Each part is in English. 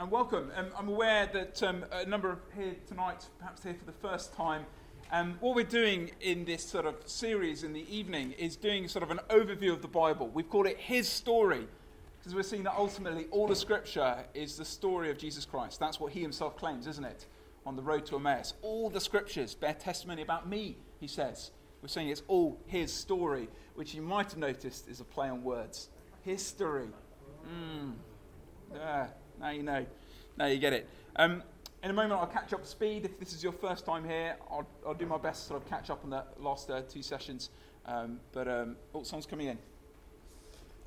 and welcome. I'm aware that a number of here tonight, perhaps here for the first time, what we're doing in this sort of series in the evening is doing sort of an overview of the Bible. We've called it His Story because we're seeing that ultimately all of Scripture is the story of Jesus Christ. That's what he himself claims, isn't it? On the road to Emmaus. All the Scriptures bear testimony about me, he says. We're saying it's all his story, which you might have noticed is a play on words. History. Yeah, now you know. Now you get it. In a moment, I'll catch up speed. If this is your first time here, I'll do my best to sort of catch up on the last two sessions. But someone's coming in.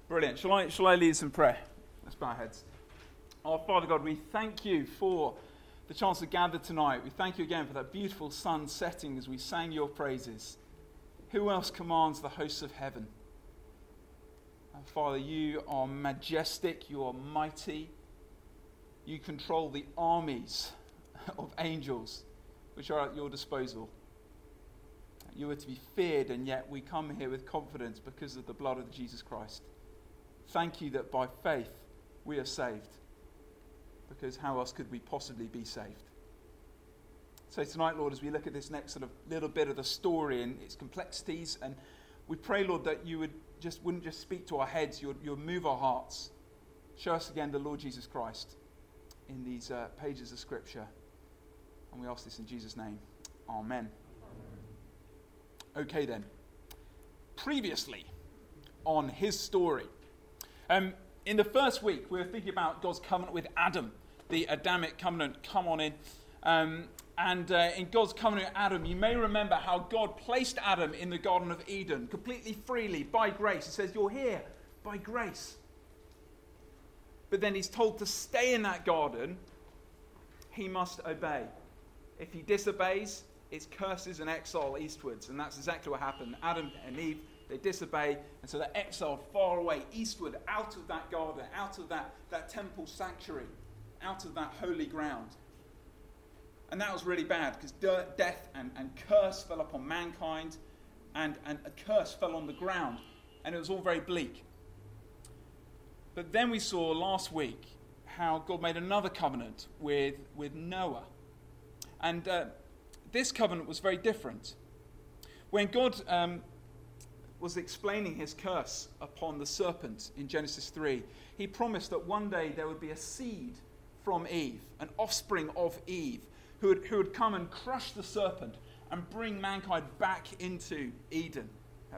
Brilliant. Shall I lead us in prayer? Let's bow our heads. Our Father God, we thank you for the chance to gather tonight. We thank you again for that beautiful sun setting as we sang your praises. Who else commands the hosts of heaven? And Father, you are majestic, you are mighty. You control the armies of angels which are at your disposal. You are to be feared, and yet we come here with confidence because of the blood of Jesus Christ. Thank you that by faith we are saved, because how else could we possibly be saved? So tonight, Lord, as we look at this next sort of little bit of the story and its complexities, and we pray, Lord, that you wouldn't just speak to our heads, you would move our hearts. Show us again the Lord Jesus Christ in these pages of Scripture. And we ask this in Jesus' name. Amen. Okay then. Previously on His Story. In the first week, we were thinking about God's covenant with Adam, the Adamic covenant. Come on in. In God's covenant with Adam, you may remember how God placed Adam in the Garden of Eden completely freely, by grace. He says, you're here by grace. But then he's told to stay in that garden. He must obey. If he disobeys, it's curses and exile eastwards. And that's exactly what happened. Adam and Eve, they disobey. And so they're exiled far away, eastward, out of that garden, out of that temple sanctuary, out of that holy ground. And that was really bad because death and curse fell upon mankind. And a curse fell on the ground. And it was all very bleak. But then we saw last week how God made another covenant with Noah. And this covenant was very different. When God was explaining his curse upon the serpent in Genesis 3, he promised that one day there would be a seed from Eve, an offspring of Eve, who would come and crush the serpent and bring mankind back into Eden,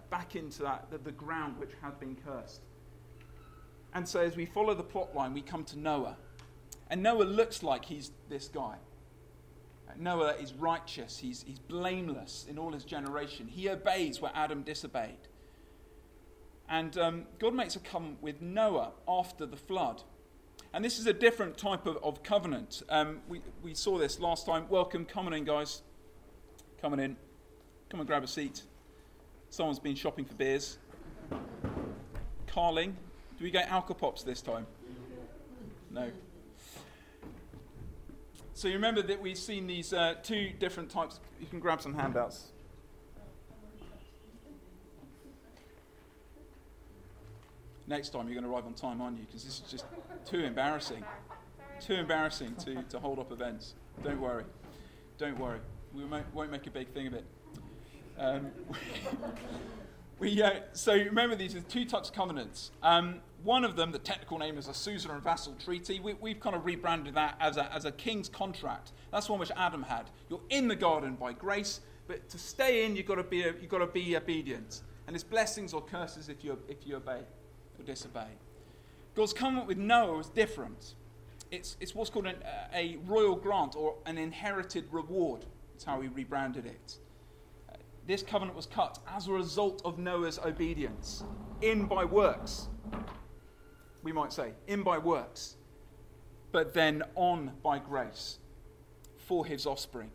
back into the ground which had been cursed. And so as we follow the plot line, we come to Noah. And Noah looks like he's this guy. Noah is righteous. He's blameless in all his generation. He obeys where Adam disobeyed. And God makes a covenant with Noah after the flood. And this is a different type of covenant. We saw this last time. Welcome. Come on in, guys. Come on in. Come and grab a seat. Someone's been shopping for beers. Carling. Do we get Alka Pops this time? No. So you remember that we've seen these two different types. You can grab some handouts. Next time you're going to arrive on time, aren't you? Because this is just too embarrassing. Too embarrassing to hold up events. Don't worry. Don't worry. We won't make a big thing of it. So remember, these are two types of covenants. One of them, the technical name is a suzerain vassal treaty. We've kind of rebranded that as a king's contract. That's one which Adam had. You're in the garden by grace, but to stay in, you've got to be obedient. And it's blessings or curses if you obey or disobey. God's covenant with Noah is different. It's what's called a royal grant or an inherited reward. That's how we rebranded it. This covenant was cut as a result of Noah's obedience. In by works, we might say. In by works. But then on by grace for his offspring.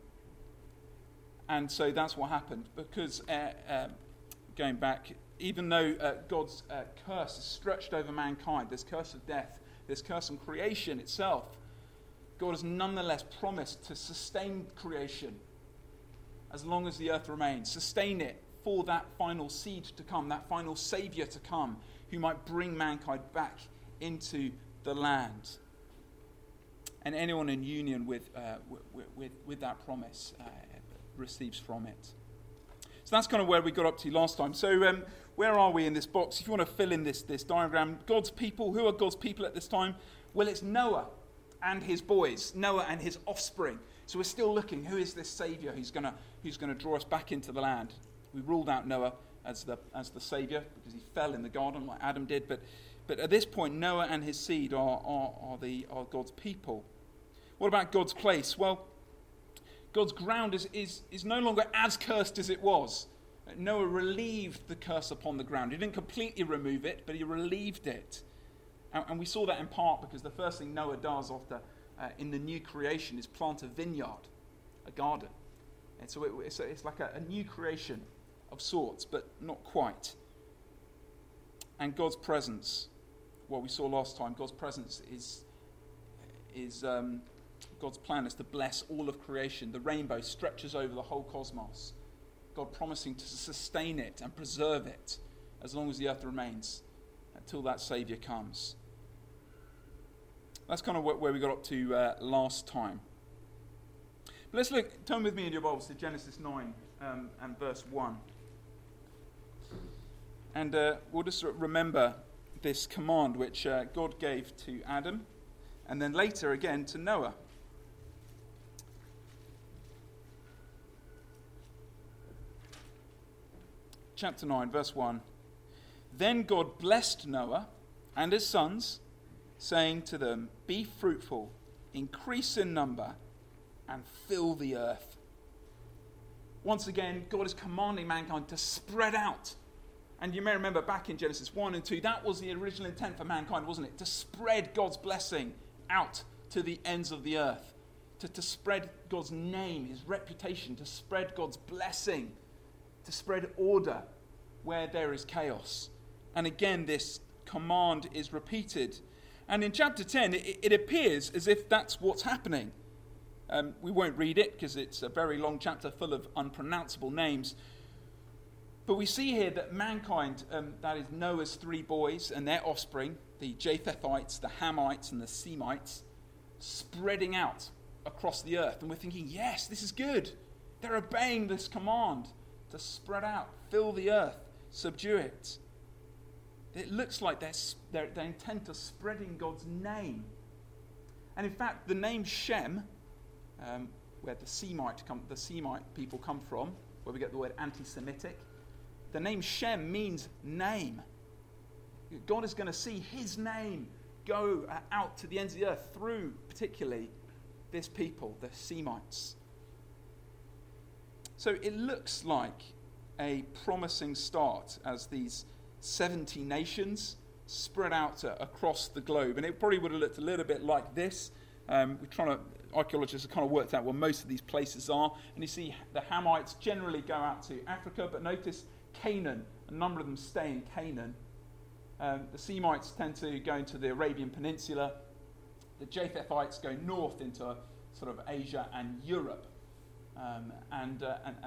And so that's what happened. Because, going back, even though God's curse is stretched over mankind, this curse of death, this curse on creation itself, God has nonetheless promised to sustain creation as long as the earth remains, sustain it for that final seed to come, that final saviour to come, who might bring mankind back into the land. and anyone in union with that promise receives from it. So that's kind of where we got up to last time. So where are we in this box? If you want to fill in this diagram, God's people, who are God's people at this time? Well, it's Noah and his boys, Noah and his offspring. So we're still looking, who is this Saviour who's going to draw us back into the land? We ruled out Noah as the Saviour because he fell in the garden like Adam did, but at this point, Noah and his seed are God's people. What about God's place? Well, God's ground is no longer as cursed as it was. Noah relieved the curse upon the ground. He didn't completely remove it, but he relieved it. And we saw that in part because the first thing Noah does in the new creation is plant a vineyard, a garden. And so it's like a new creation of sorts, but not quite. And God's presence, what we saw last time, God's presence is God's plan is to bless all of creation. The rainbow stretches over the whole cosmos. God promising to sustain it and preserve it as long as the earth remains until that Saviour comes. That's kind of where we got up to last time. But let's look, turn with me in your Bibles to Genesis 9 and verse 1. And we'll just remember this command which God gave to Adam and then later again to Noah. Chapter 9, verse 1. Then God blessed Noah and his sons, saying to them, "Be fruitful, increase in number, and fill the earth." Once again, God is commanding mankind to spread out. And you may remember back in Genesis 1 and 2, that was the original intent for mankind, wasn't it? To spread God's blessing out to the ends of the earth. To spread God's name, his reputation, to spread God's blessing, to spread order where there is chaos. And again, this command is repeated. And in chapter 10, it appears as if that's what's happening. We won't read it because it's a very long chapter full of unpronounceable names. But we see here that mankind, that is Noah's three boys and their offspring, the Japhethites, the Hamites, and the Semites, spreading out across the earth. And we're thinking, yes, this is good. They're obeying this command to spread out, fill the earth, subdue it. It looks like their intent of spreading God's name. And in fact, the name Shem, where the Semite people come from, where we get the word anti-Semitic, the name Shem means name. God is going to see his name go out to the ends of the earth through particularly this people, the Semites. So it looks like a promising start as these 70 nations spread out across the globe. And it probably would have looked a little bit like this. Archaeologists have kind of worked out where most of these places are. And you see the Hamites generally go out to Africa, but notice Canaan, a number of them stay in Canaan. The Semites tend to go into the Arabian Peninsula. The Japhethites go north into sort of Asia and Europe. And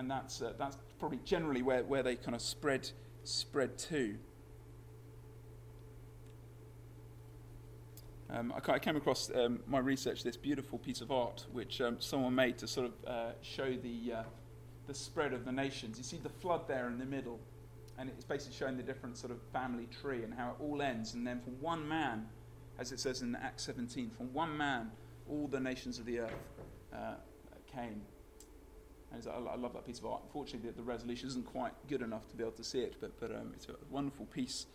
that's probably generally where they kind of spread to. I came across my research this beautiful piece of art which someone made to sort of show the spread of the nations. You see the flood there in the middle, and it's basically showing the different sort of family tree and how it all ends. And then from one man, as it says in Acts 17, from one man all the nations of the earth came. And I love that piece of art. Unfortunately, the resolution isn't quite good enough to be able to see it, but it's a wonderful piece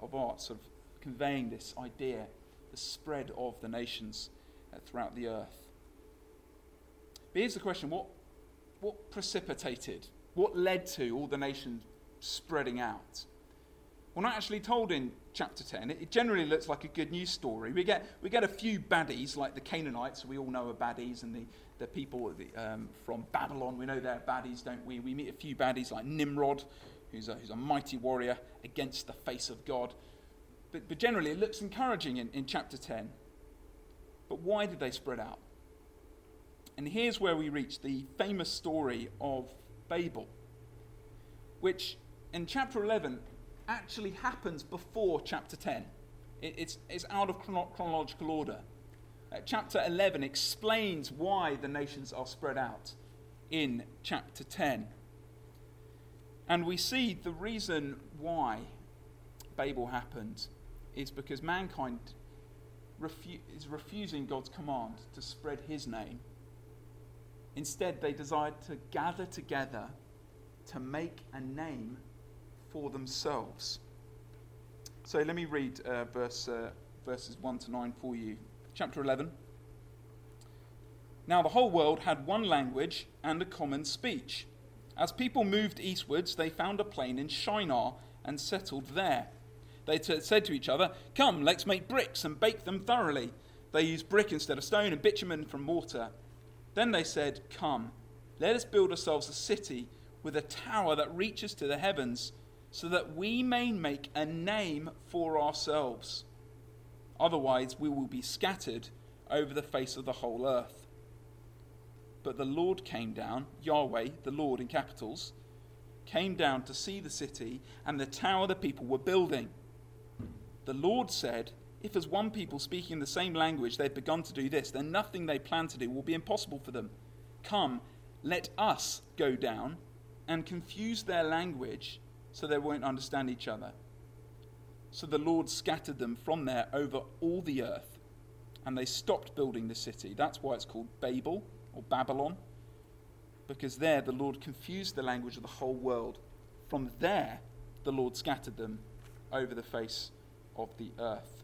of art, sort of conveying this idea, the spread of the nations throughout the earth. But here's the question: what precipitated? What led to all the nations spreading out? Well, not actually told in chapter 10. It generally looks like a good news story. We get a few baddies like the Canaanites. We all know are baddies, and the people from Babylon. We know they're baddies, don't we? We meet a few baddies like Nimrod, who's a mighty warrior against the face of God. But generally, it looks encouraging in chapter 10. But why did they spread out? And here's where we reach the famous story of Babel, which in chapter 11. Actually happens before chapter 10. It's out of chronological order. Chapter 11 explains why the nations are spread out in chapter 10. And we see the reason why Babel happened is because mankind is refusing God's command to spread his name. Instead, they desired to gather together to make a name for themselves. So let me read verses 1 to 9 for you. Chapter 11. Now the whole world had one language and a common speech. As people moved eastwards, they found a plain in Shinar and settled there. They said to each other, "Come, let's make bricks and bake them thoroughly." They used brick instead of stone and bitumen from mortar. Then they said, "Come, let us build ourselves a city with a tower that reaches to the heavens, so that we may make a name for ourselves. Otherwise we will be scattered over the face of the whole earth." But the Lord came down, Yahweh, the Lord in capitals, came down to see the city and the tower the people were building. The Lord said, "If as one people speaking the same language they've begun to do this, then nothing they plan to do will be impossible for them. Come, let us go down and confuse their language so they won't understand each other." So the Lord scattered them from there over all the earth, and they stopped building the city. That's why it's called Babel or Babylon, because there the Lord confused the language of the whole world. From there the Lord scattered them over the face of the earth.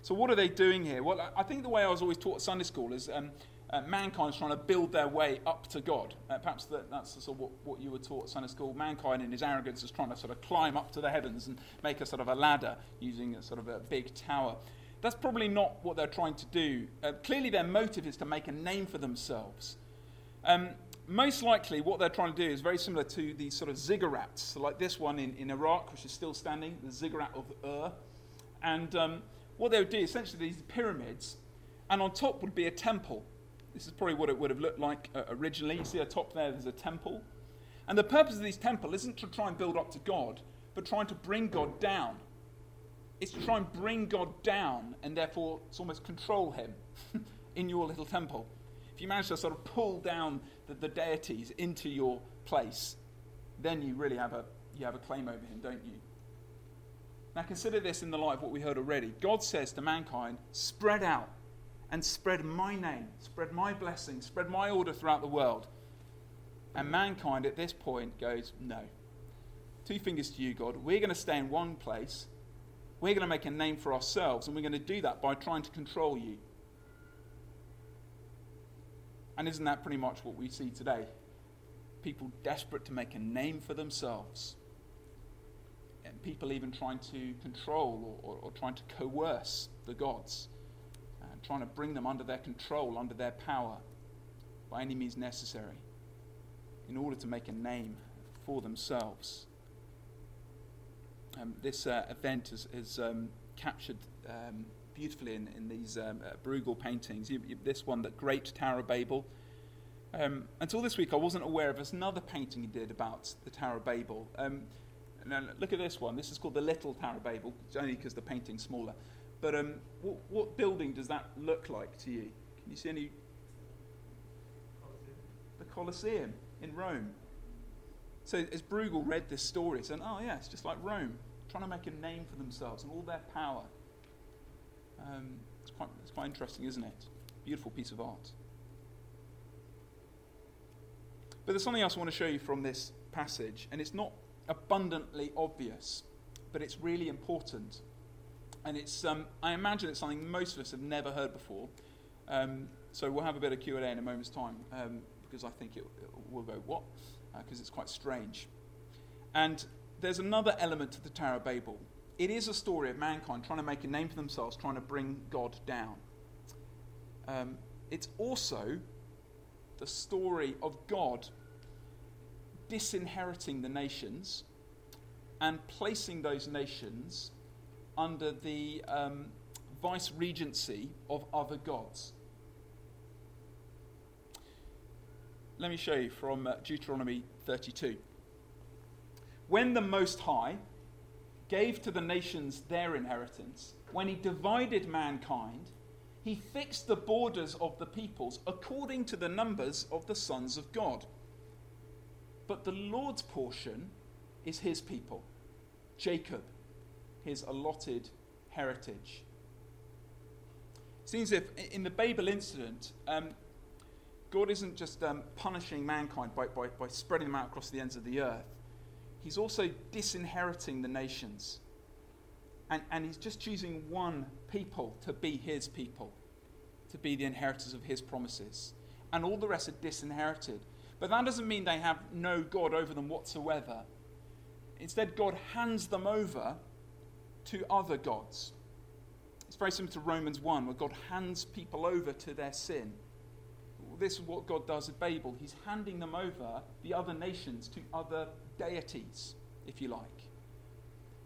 So what are they doing here? Well, I think the way I was always taught at Sunday school is mankind's trying to build their way up to God. Perhaps that's sort of what you were taught at Sunday school. Mankind in his arrogance is trying to sort of climb up to the heavens and make a sort of a ladder using a sort of a big tower. That's probably not what they're trying to do. Clearly their motive is to make a name for themselves. Most likely what they're trying to do is very similar to these sort of ziggurats, so like this one in Iraq, which is still standing, the ziggurat of Ur. And what they would do, essentially these pyramids, and on top would be a temple. This is probably what it would have looked like originally. You see atop there, there's a temple. And the purpose of this temple isn't to try and build up to God, but trying to bring God down. It's to try and bring God down and therefore it's almost control him in your little temple. If you manage to sort of pull down the deities into your place, then you really have a claim over him, don't you? Now consider this in the light of what we heard already. God says to mankind, spread out. And spread my name, spread my blessing, spread my order throughout the world. And mankind at this point goes, no. Two fingers to you, God. We're going to stay in one place. We're going to make a name for ourselves. And we're going to do that by trying to control you. And isn't that pretty much what we see today? People desperate to make a name for themselves. And people even trying to control or trying to coerce the gods. Trying to bring them under their control, under their power, by any means necessary, in order to make a name for themselves. This event is captured beautifully in these Bruegel paintings. This one, the Great Tower of Babel. Until this week, I wasn't aware of another painting he did about the Tower of Babel. Now look at this one. This is called the Little Tower of Babel, only because the painting's smaller. But what building does that look like to you? Can you see any? Colosseum. The Colosseum in Rome. So as Bruegel read this story, saying, oh yeah, it's just like Rome, trying to make a name for themselves and all their power. It's quite interesting, isn't it? Beautiful piece of art. But there's something else I want to show you from this passage, and it's not abundantly obvious, but it's really important. And it's, I imagine it's something most of us have never heard before. So we'll have a bit of Q&A in a moment's time, because I think it will go, what? Because it's quite strange. And there's another element to the Tower of Babel. It is a story of mankind trying to make a name for themselves, trying to bring God down. It's also the story of God disinheriting the nations and placing those nations under the vice regency of other gods. Let me show you from Deuteronomy 32. When the Most High gave to the nations their inheritance, when he divided mankind, he fixed the borders of the peoples according to the numbers of the sons of God. But the Lord's portion is his people, Jacob, his allotted heritage. It seems as if in the Babel incident, God isn't just punishing mankind by spreading them out across the ends of the earth. He's also disinheriting the nations. And he's just choosing one people to be his people, to be the inheritors of his promises. And all the rest are disinherited. But that doesn't mean they have no God over them whatsoever. Instead, God hands them over to other gods. It's very similar to Romans 1, where God hands people over to their sin. This is what God does at Babel. He's handing them over, the other nations, to other deities, if you like.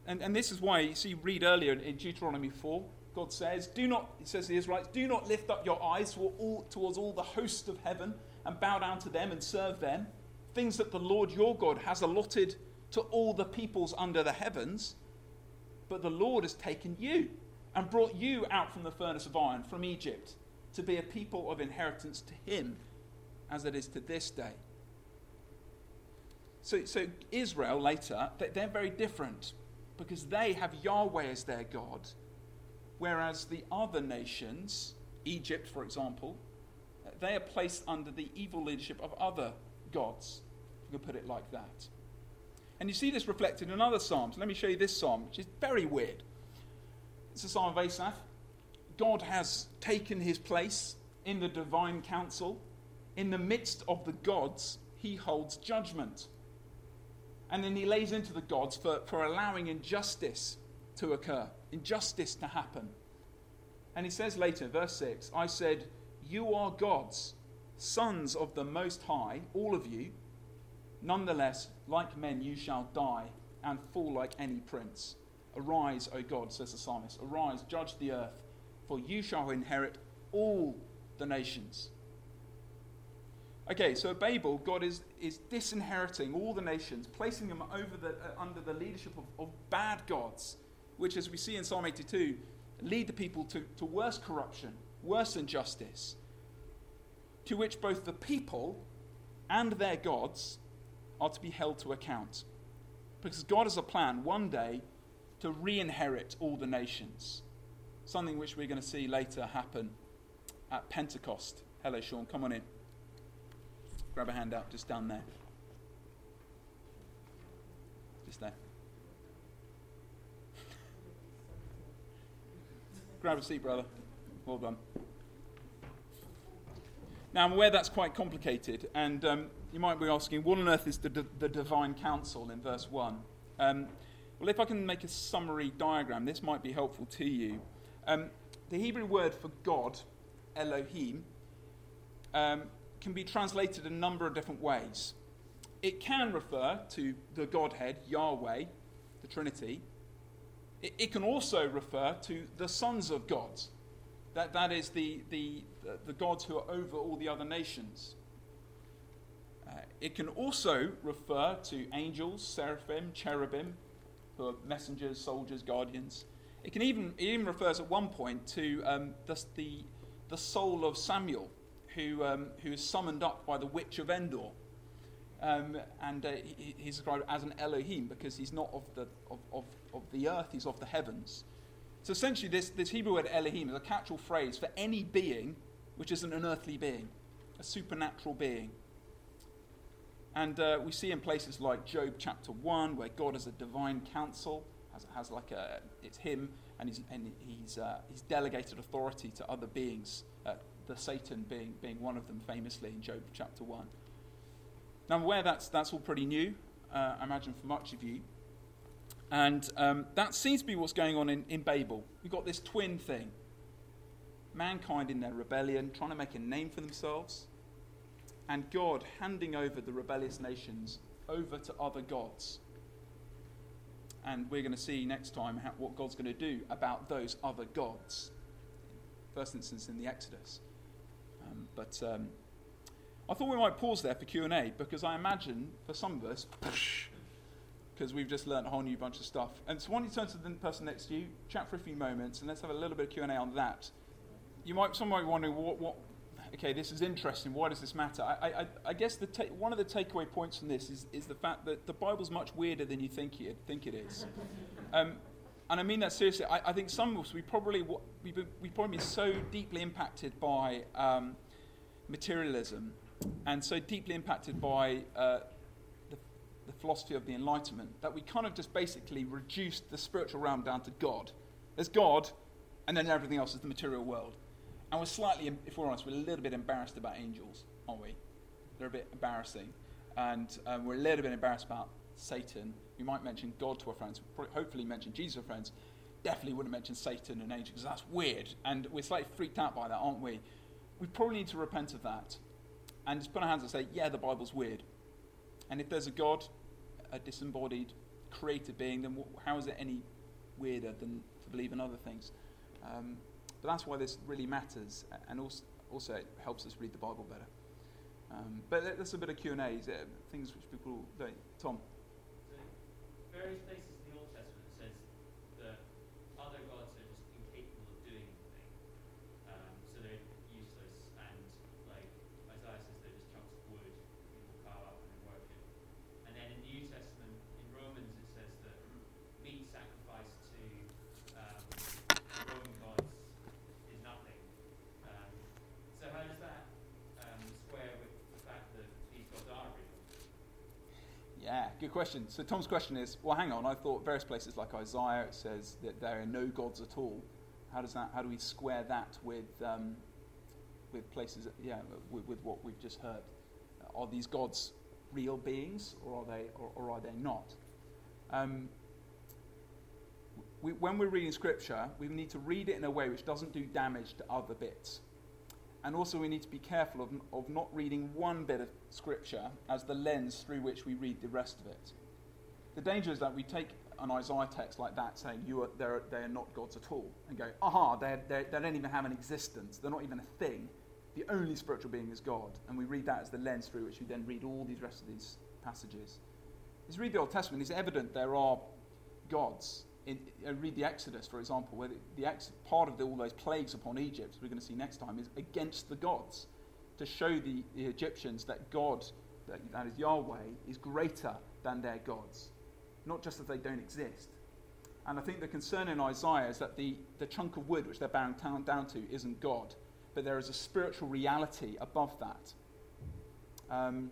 And this is why, you see, read earlier in Deuteronomy 4, God says, he says to the Israelites, do not lift up your eyes towards all the hosts of heaven and bow down to them and serve them. Things that the Lord your God has allotted to all the peoples under the heavens. But the Lord has taken you and brought you out from the furnace of iron, from Egypt, to be a people of inheritance to him, as it is to this day. So Israel later, they're very different, because they have Yahweh as their God, whereas the other nations, Egypt, for example, they are placed under the evil leadership of other gods, if you can put it like that. And you see this reflected in other psalms. Let me show you this psalm, which is very weird. It's a psalm of Asaph. God has taken his place in the divine council. In the midst of the gods, he holds judgment. And then he lays into the gods for allowing injustice to occur, injustice to happen. And he says later, verse 6, I said, you are gods, sons of the Most High, all of you. Nonetheless, like men, you shall die and fall like any prince. Arise, O God, says the psalmist. Arise, judge the earth, for you shall inherit all the nations. Okay, so at Babel, God is disinheriting all the nations, placing them under the leadership of bad gods, which, as we see in Psalm 82, lead the people to worse corruption, worse injustice, to which both the people and their gods are to be held to account. Because God has a plan one day to re-inherit all the nations, something which we're going to see later happen at Pentecost. Hello, Sean, come on in. Grab a hand out, just down there. Just there. Grab a seat, brother. Well done. Now, I'm aware that's quite complicated, and you might be asking, what on earth is the divine council in verse 1? Well, if I can make a summary diagram, this might be helpful to you. The Hebrew word for God, Elohim, can be translated a number of different ways. It can refer to the Godhead, Yahweh, the Trinity. It can also refer to the sons of God. That is the gods who are over all the other nations. It can also refer to angels, seraphim, cherubim, who are messengers, soldiers, guardians. It can even refers at one point to the soul of Samuel, who is summoned up by the witch of Endor, and he's described as an Elohim because he's not of the earth; he's of the heavens. So essentially, this Hebrew word Elohim is a catch-all phrase for any being which isn't an earthly being, a supernatural being. And we see in places like Job chapter 1, where God has a divine council, it's him, and he's delegated authority to other beings. The Satan being one of them, famously in Job chapter 1. Now, I'm aware that's all pretty new, I imagine, for much of you. And that seems to be what's going on in Babel. We've got this twin thing. Mankind in their rebellion, trying to make a name for themselves, and God handing over the rebellious nations over to other gods. And we're going to see next time what God's going to do about those other gods. First instance in the Exodus. But I thought we might pause there for Q&A, because I imagine for some of us, because we've just learned a whole new bunch of stuff. And so why don't you turn to the person next to you, chat for a few moments, and let's have a little bit of Q&A on that. Someone might be wondering, what? Okay, this is interesting. Why does this matter? I guess one of the takeaway points from this is the fact that the Bible's much weirder than you think it is. And I mean that seriously. I think some of us, we've probably been so deeply impacted by materialism and so deeply impacted by the philosophy of the Enlightenment that we kind of just basically reduced the spiritual realm down to God. There's God, and then everything else is the material world. And we're slightly, if we're honest, we're a little bit embarrassed about angels, aren't we? They're a bit embarrassing. And we're a little bit embarrassed about Satan. We might mention God to our friends, hopefully mention Jesus to our friends. Definitely wouldn't mention Satan and angels, because that's weird. And we're slightly freaked out by that, aren't we? We probably need to repent of that. And just put our hands and say, yeah, the Bible's weird. And if there's a God, a disembodied creator being, then how is it any weirder than to believe in other things? But that's why this really matters, and also it helps us read the Bible better. But that's a bit of Q&A, things which people don't. Tom? So various places in the Old Testament it says that other gods are just incapable of doing anything. So they're useless, and like Isaiah says, they're just chunks of wood people carve up and worship. And then in the New Testament, in Romans, it says that meat sacrificed to Roman gods. So how does that square with the fact that these gods are real? Yeah, good question. So Tom's question is, well, hang on, I thought various places like Isaiah, it says that there are no gods at all. How do we square that with places, with what we've just heard? Are these gods real beings, or are they not? When we're reading Scripture, we need to read it in a way which doesn't do damage to other bits. And also we need to be careful of not reading one bit of Scripture as the lens through which we read the rest of it. The danger is that we take an Isaiah text like that saying, they are not gods at all, and go, aha, they don't even have an existence. They're not even a thing. The only spiritual being is God. And we read that as the lens through which we then read all these rest of these passages. As you read the Old Testament, it's evident there are gods. Read the Exodus, for example, where part of all those plagues upon Egypt, we're going to see next time, is against the gods, to show the Egyptians that God, that is Yahweh, is greater than their gods, not just that they don't exist. And I think the concern in Isaiah is that the chunk of wood which they're bowing down to isn't God, but there is a spiritual reality above that. I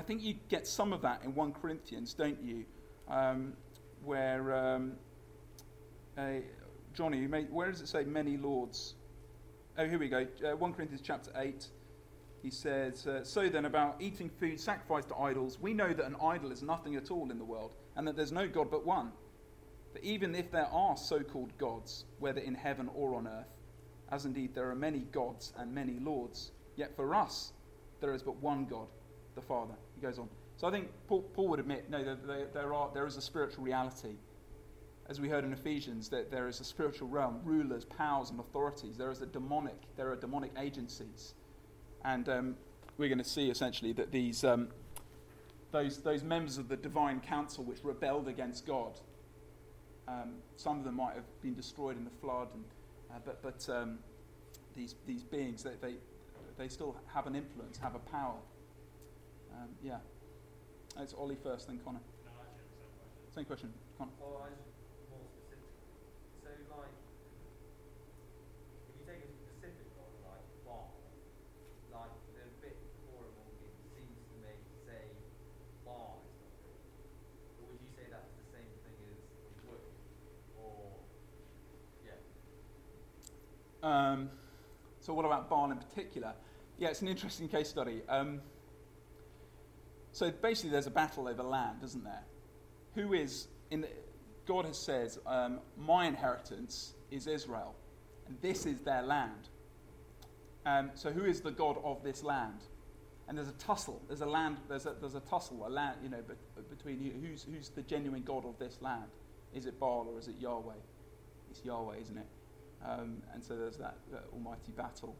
think you get some of that in 1 Corinthians, don't you? Where Johnny, where does it say many lords? Oh, here we go. 1 Corinthians chapter 8. He says, so then about eating food sacrificed to idols, we know that an idol is nothing at all in the world, and that there's no God but one. But even if there are so-called gods, whether in heaven or on earth, as indeed there are many gods and many lords, yet for us there is but one God, the Father. He goes on. So I think Paul would admit, no, there is a spiritual reality. As we heard in Ephesians, that there is a spiritual realm, rulers, powers, and authorities. There are demonic agencies. And we're going to see essentially that these those members of the divine council which rebelled against God, some of them might have been destroyed in the flood, and but these beings, they still have an influence, have a power. Yeah. It's Ollie first, then Connor. No, actually, the same question. Connor. Well, I just more specific. So, like, if you take a specific one, like Baal, like the bit before it all seems to me to say Baal is not real. But would you say that's the same thing as wood? Or, yeah. So, what about Baal in particular? Yeah, it's an interesting case study. So basically there's a battle over land, isn't there? God has said, my inheritance is Israel, and this is their land. So who is the God of this land? And there's a tussle, between who's the genuine God of this land? Is it Baal or is it Yahweh? It's Yahweh, isn't it? And so there's that almighty battle.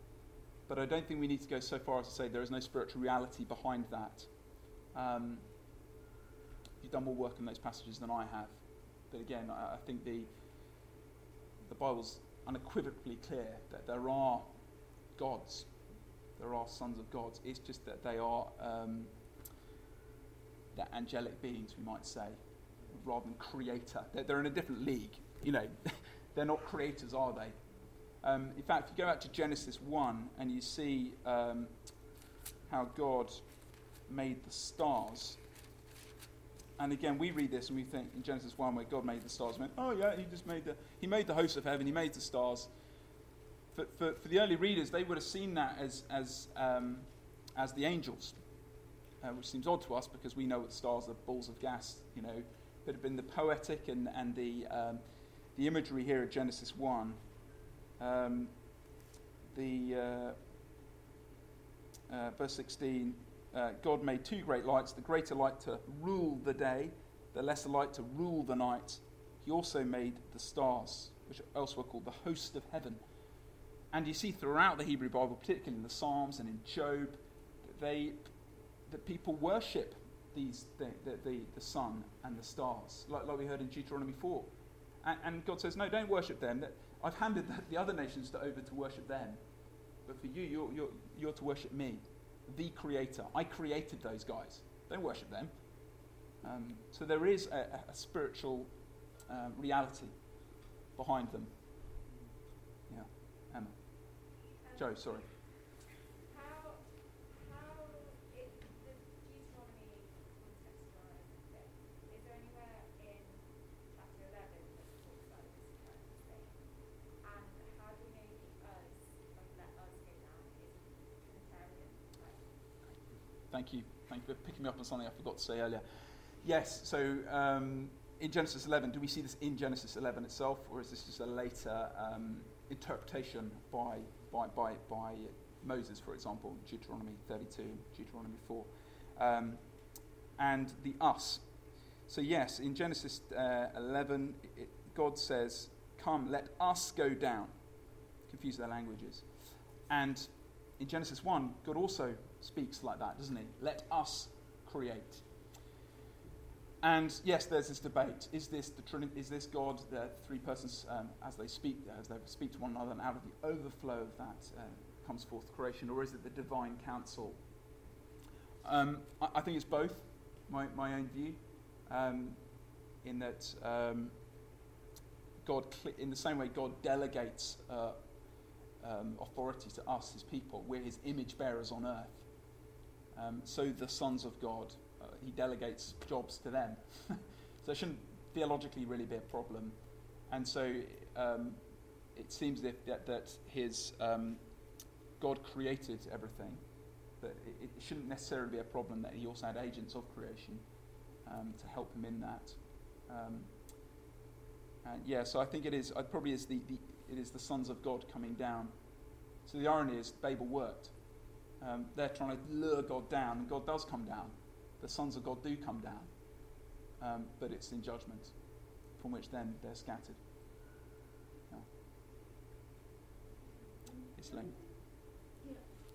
But I don't think we need to go so far as to say there is no spiritual reality behind that. you've done more work in those passages than I have. But again, I think the Bible's unequivocally clear that there are gods, there are sons of gods. It's just that they are they're angelic beings, we might say, rather than creator. They're in a different league. You know, they're not creators, are they? In fact, if you go back to Genesis 1 and you see how God made the stars, and again, we read this and we think in Genesis 1 where God made the stars, went, oh yeah, he made the hosts of heaven, he made the stars. For the early readers, they would have seen that as the angels, which seems odd to us because we know what stars are, balls of gas, you know. But it had been the poetic and the imagery here at Genesis 1. Verse 16, God made two great lights, the greater light to rule the day, the lesser light to rule the night. He also made the stars, which are elsewhere called the host of heaven. And you see throughout the Hebrew Bible, particularly in the Psalms and in Job, that people worship the sun and the stars, like we heard in Deuteronomy 4. And God says, no, don't worship them. I've handed the other nations over to worship them. But for you, you're to worship me, the creator. I created those guys. Don't worship them. So there is a spiritual reality behind them. Yeah, Emma. Joe, sorry. Thank you for picking me up on something I forgot to say earlier. Yes, so in Genesis 11, do we see this in Genesis 11 itself, or is this just a later interpretation by Moses, for example, Deuteronomy 32, Deuteronomy 4, and the us? So yes, in Genesis 11, God says, "Come, let us go down." Confuse their languages, and in Genesis 1, God also speaks like that, doesn't he? Let us create. And yes, there's this debate: is this the Trinity? Is this God? The three persons, as they speak to one another, and out of the overflow of that comes forth creation, or is it the divine council? I think it's both. My own view, in that God, in the same way God delegates authority to us, His people, we're His image bearers on earth. So the sons of God, he delegates jobs to them. So it shouldn't theologically really be a problem. And so it seems that his God created everything, that it shouldn't necessarily be a problem that he also had agents of creation to help him in that. So I think it is the sons of God coming down. So the irony is Babel worked. They're trying to lure God down, and God does come down. The sons of God do come down, but it's in judgment, from which then they're scattered. Yeah. It's lame. Yeah,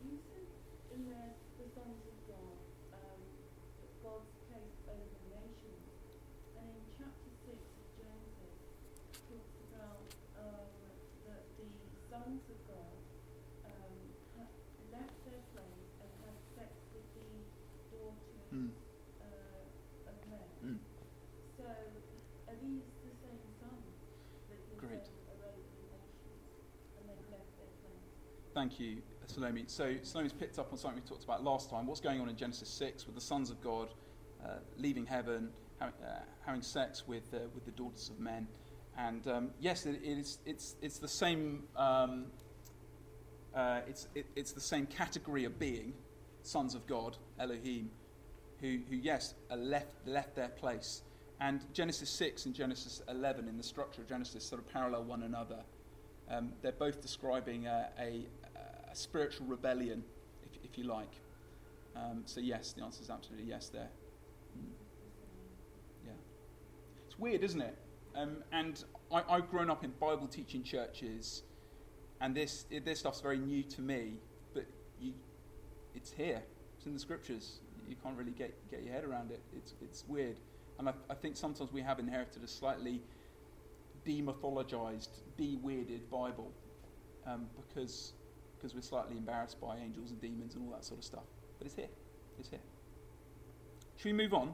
you said in there the sons of God, that God's place over the nations, and in chapter 6 of Genesis, it talks about that the sons of God left their place and had sex with the daughters of men. Mm. So are these the same sons that you said are over the nations and they've left their place? Thank you, Salome. So Salome's picked up on something we talked about last time. What's going on in Genesis 6 with the sons of God leaving heaven, having sex with the daughters of men? And yes, it's the same. It's the same category of being, sons of God, Elohim, who left their place. And Genesis 6 and Genesis 11, in the structure of Genesis, sort of parallel one another. They're both describing a spiritual rebellion, if you like. So yes, the answer is absolutely yes there. Yeah, it's weird, isn't it? And I've grown up in Bible teaching churches, and this stuff's very new to me, but it's here. It's in the scriptures. You can't really get your head around it. It's weird. And I think sometimes we have inherited a slightly demythologized, de-weirded Bible because we're slightly embarrassed by angels and demons and all that sort of stuff. But it's here. It's here. Should we move on?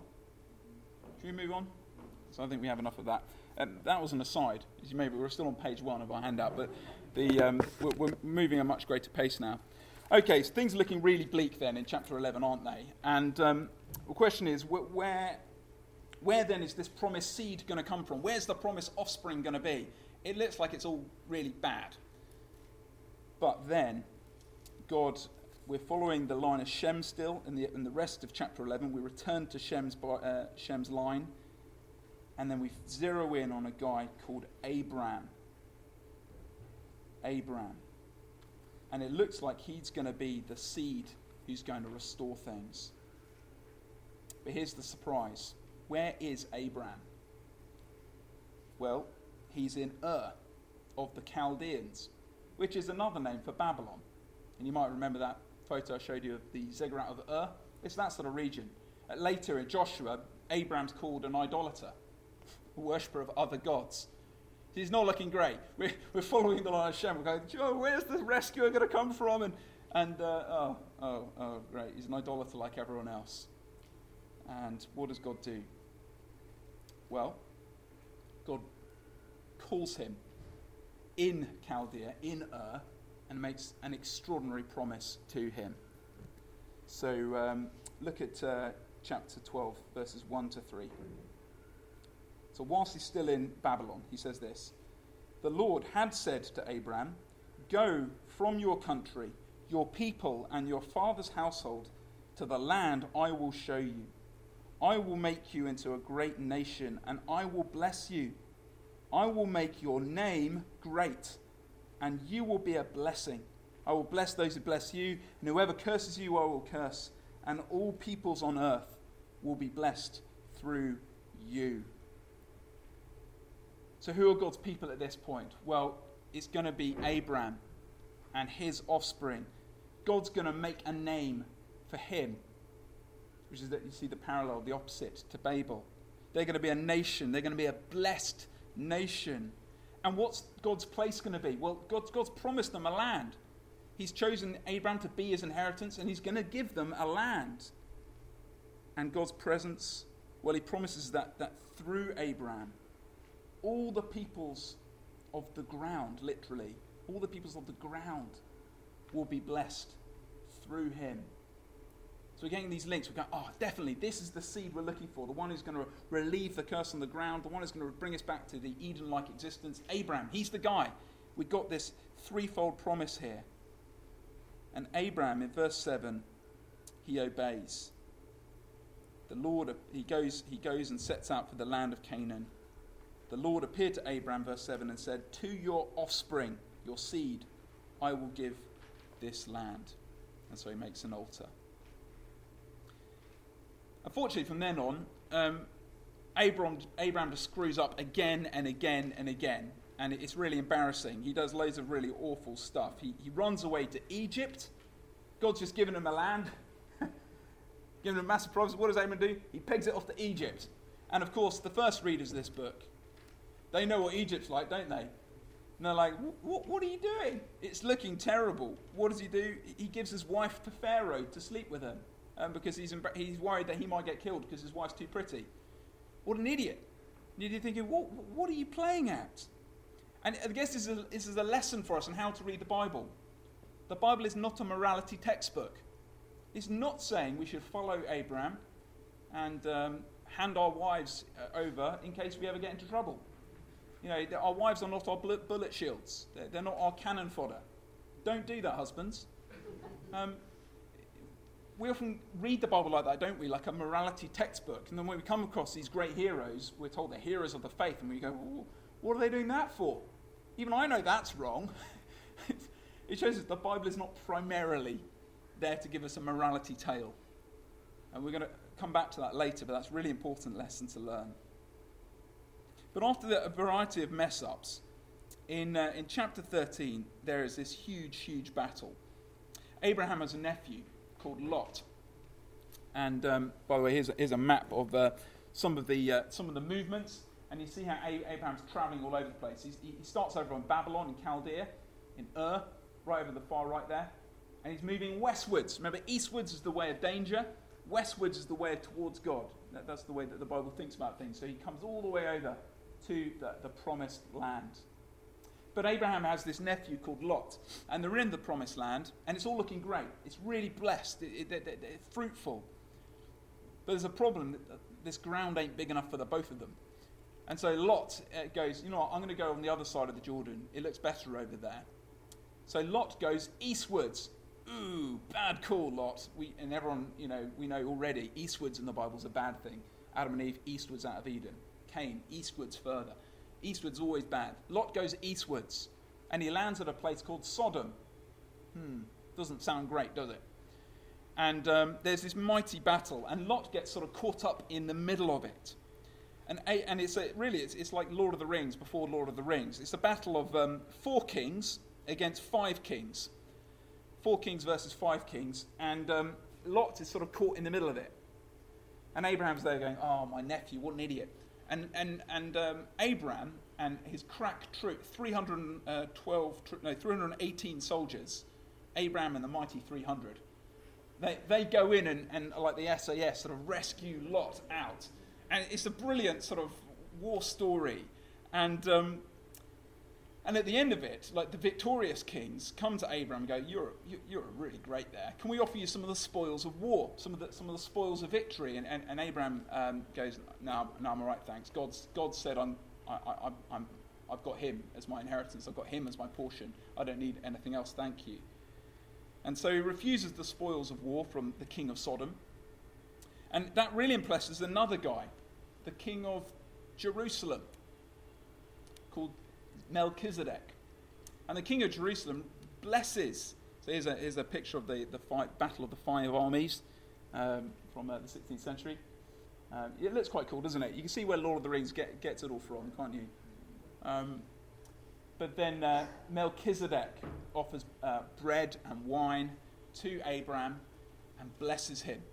So I think we have enough of that. That was an aside. As you may be, we're still on page 1 of our handout, but we're moving at a much greater pace now. Okay, so things are looking really bleak then in chapter 11, aren't they? And the question is, where then is this promised seed going to come from? Where's the promised offspring going to be? It looks like it's all really bad. But then, God, we're following the line of Shem still in the rest of chapter 11. We return to Shem's line. And then we zero in on a guy called Abraham. And it looks like he's going to be the seed who's going to restore things. But here's the surprise. Where is Abraham? Well, he's in Ur of the Chaldeans, which is another name for Babylon. And you might remember that photo I showed you of the ziggurat of Ur. It's that sort of region. Later in Joshua, Abraham's called an idolater, a worshipper of other gods. He's not looking great. We're following the line of Shem. We're going, Joe, where's the rescuer going to come from? And great. He's an idolater like everyone else. And what does God do? Well, God calls him in Chaldea, in Ur, and makes an extraordinary promise to him. So look at chapter 12, verses 1 to 3. So whilst he's still in Babylon, he says this: "The Lord had said to Abraham, 'Go from your country, your people, and your father's household to the land I will show you. I will make you into a great nation, and I will bless you. I will make your name great, and you will be a blessing. I will bless those who bless you, and whoever curses you I will curse, and all peoples on earth will be blessed through you.'" So who are God's people at this point? Well, it's going to be Abraham and his offspring. God's going to make a name for him, which is that you see the parallel, the opposite to Babel. They're going to be a nation. They're going to be a blessed nation. And what's God's place going to be? Well, God's promised them a land. He's chosen Abraham to be his inheritance, and he's going to give them a land. And God's presence, well, he promises that through Abraham, all the peoples of the ground, literally, all the peoples of the ground will be blessed through him. So we're getting these links. We're going, oh, definitely, this is the seed we're looking for. The one who's going to relieve the curse on the ground. The one who's going to bring us back to the Eden-like existence. Abraham, he's the guy. We've got this threefold promise here. And Abraham, in verse 7, he obeys. The Lord, he goes and sets out for the land of Canaan. The Lord appeared to Abraham, verse 7, and said, "To your offspring, your seed, I will give this land." And so he makes an altar. Unfortunately, from then on, Abraham just screws up again and again and again. And it's really embarrassing. He does loads of really awful stuff. He runs away to Egypt. God's just given him a land, given him a massive promise. What does Abraham do? He pegs it off to Egypt. And of course, the first readers of this book, they know what Egypt's like, don't they? And they're like, what are you doing? It's looking terrible. What does he do? He gives his wife to Pharaoh to sleep with him because he's worried that he might get killed because his wife's too pretty. What an idiot. And you're thinking, what are you playing at? And I guess this is a lesson for us on how to read the Bible. The Bible is not a morality textbook. It's not saying we should follow Abraham and hand our wives over in case we ever get into trouble. You know, our wives are not our bullet shields. They're not our cannon fodder. Don't do that, husbands. We often read the Bible like that, don't we? Like a morality textbook. And then when we come across these great heroes, we're told they're heroes of the faith. And we go, what are they doing that for? Even I know that's wrong. It shows us the Bible is not primarily there to give us a morality tale. And we're going to come back to that later, but that's a really important lesson to learn. But after a variety of mess-ups, in chapter 13, there is this huge, huge battle. Abraham has a nephew called Lot. And by the way, here's a map of some of the movements, and you see how Abraham's travelling all over the place. He starts over on Babylon in Chaldea, in Ur, right over the far right there, and he's moving westwards. Remember, eastwards is the way of danger, westwards is the way towards God. That's the way that the Bible thinks about things. So he comes all the way over to the promised land. But Abraham has this nephew called Lot, and they're in the promised land, and it's all looking great. It's really blessed, it's fruitful. But there's a problem. This ground ain't big enough for the both of them. And so Lot goes, you know what, I'm going to go on the other side of the Jordan. It looks better over there. So Lot goes eastwards. Ooh, bad call, Lot. And everyone, we know already, eastwards in the Bible's a bad thing. Adam and Eve, eastwards out of Eden. Cain, eastwards further. Eastwards always bad. Lot goes eastwards, and he lands at a place called Sodom. Doesn't sound great, does it? And there's this mighty battle, and Lot gets sort of caught up in the middle of it. And it's like Lord of the Rings before Lord of the Rings. It's a battle of 4 kings against 5 kings. 4 kings versus 5 kings, and Lot is sort of caught in the middle of it. And Abraham's there going, oh, my nephew, what an idiot. And Abraham and his crack troop, 318 soldiers, Abraham and the mighty 300, They go in and like the SAS sort of rescue Lot out, and it's a brilliant sort of war story, and at the end of it, like the victorious kings come to Abraham and go, you're really great there. Can we offer you some of the spoils of war, some of the spoils of victory? And Abraham goes, no, I'm all right, thanks. God said I've got him as my inheritance. I've got him as my portion. I don't need anything else. Thank you. And so he refuses the spoils of war from the king of Sodom. And that really impresses another guy, the king of Jerusalem, called Melchizedek. And the king of Jerusalem blesses. So here's a picture of the Battle of the Five Armies from the 16th century. It looks quite cool, doesn't it? You can see where Lord of the Rings gets it all from, can't you? But then Melchizedek offers bread and wine to Abraham and blesses him.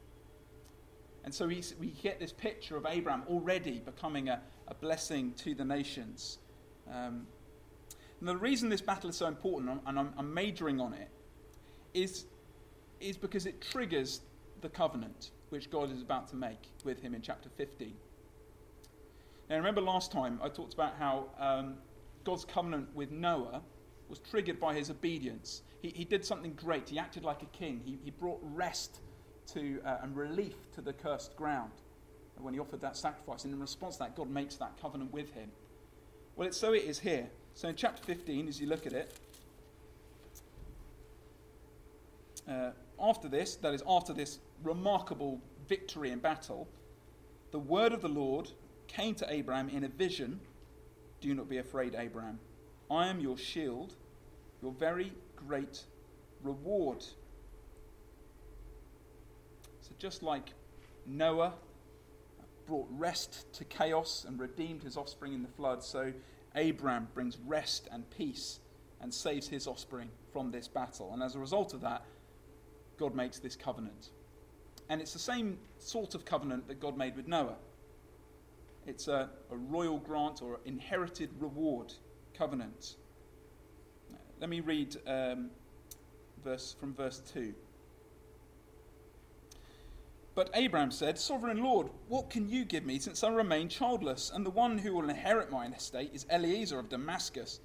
And so we get this picture of Abraham already becoming a blessing to the nations. And the reason this battle is so important, and I'm majoring on it, is because it triggers the covenant which God is about to make with him in chapter 15. Now remember last time I talked about how God's covenant with Noah was triggered by his obedience. He did something great. He acted like a king. He brought rest to and relief to the cursed ground when he offered that sacrifice. And in response to that, God makes that covenant with him. Well, so it is here. So in chapter 15, as you look at it, after this remarkable victory in battle, the word of the Lord came to Abraham in a vision. Do not be afraid, Abraham. I am your shield, your very great reward. So just like Noah brought rest to chaos and redeemed his offspring in the flood, so Abraham brings rest and peace and saves his offspring from this battle. And as a result of that, God makes this covenant. And it's the same sort of covenant that God made with Noah. It's a royal grant or inherited reward covenant. Let me read verse 2. But Abraham said, Sovereign Lord, what can you give me since I remain childless? And the one who will inherit my estate is Eliezer of Damascus.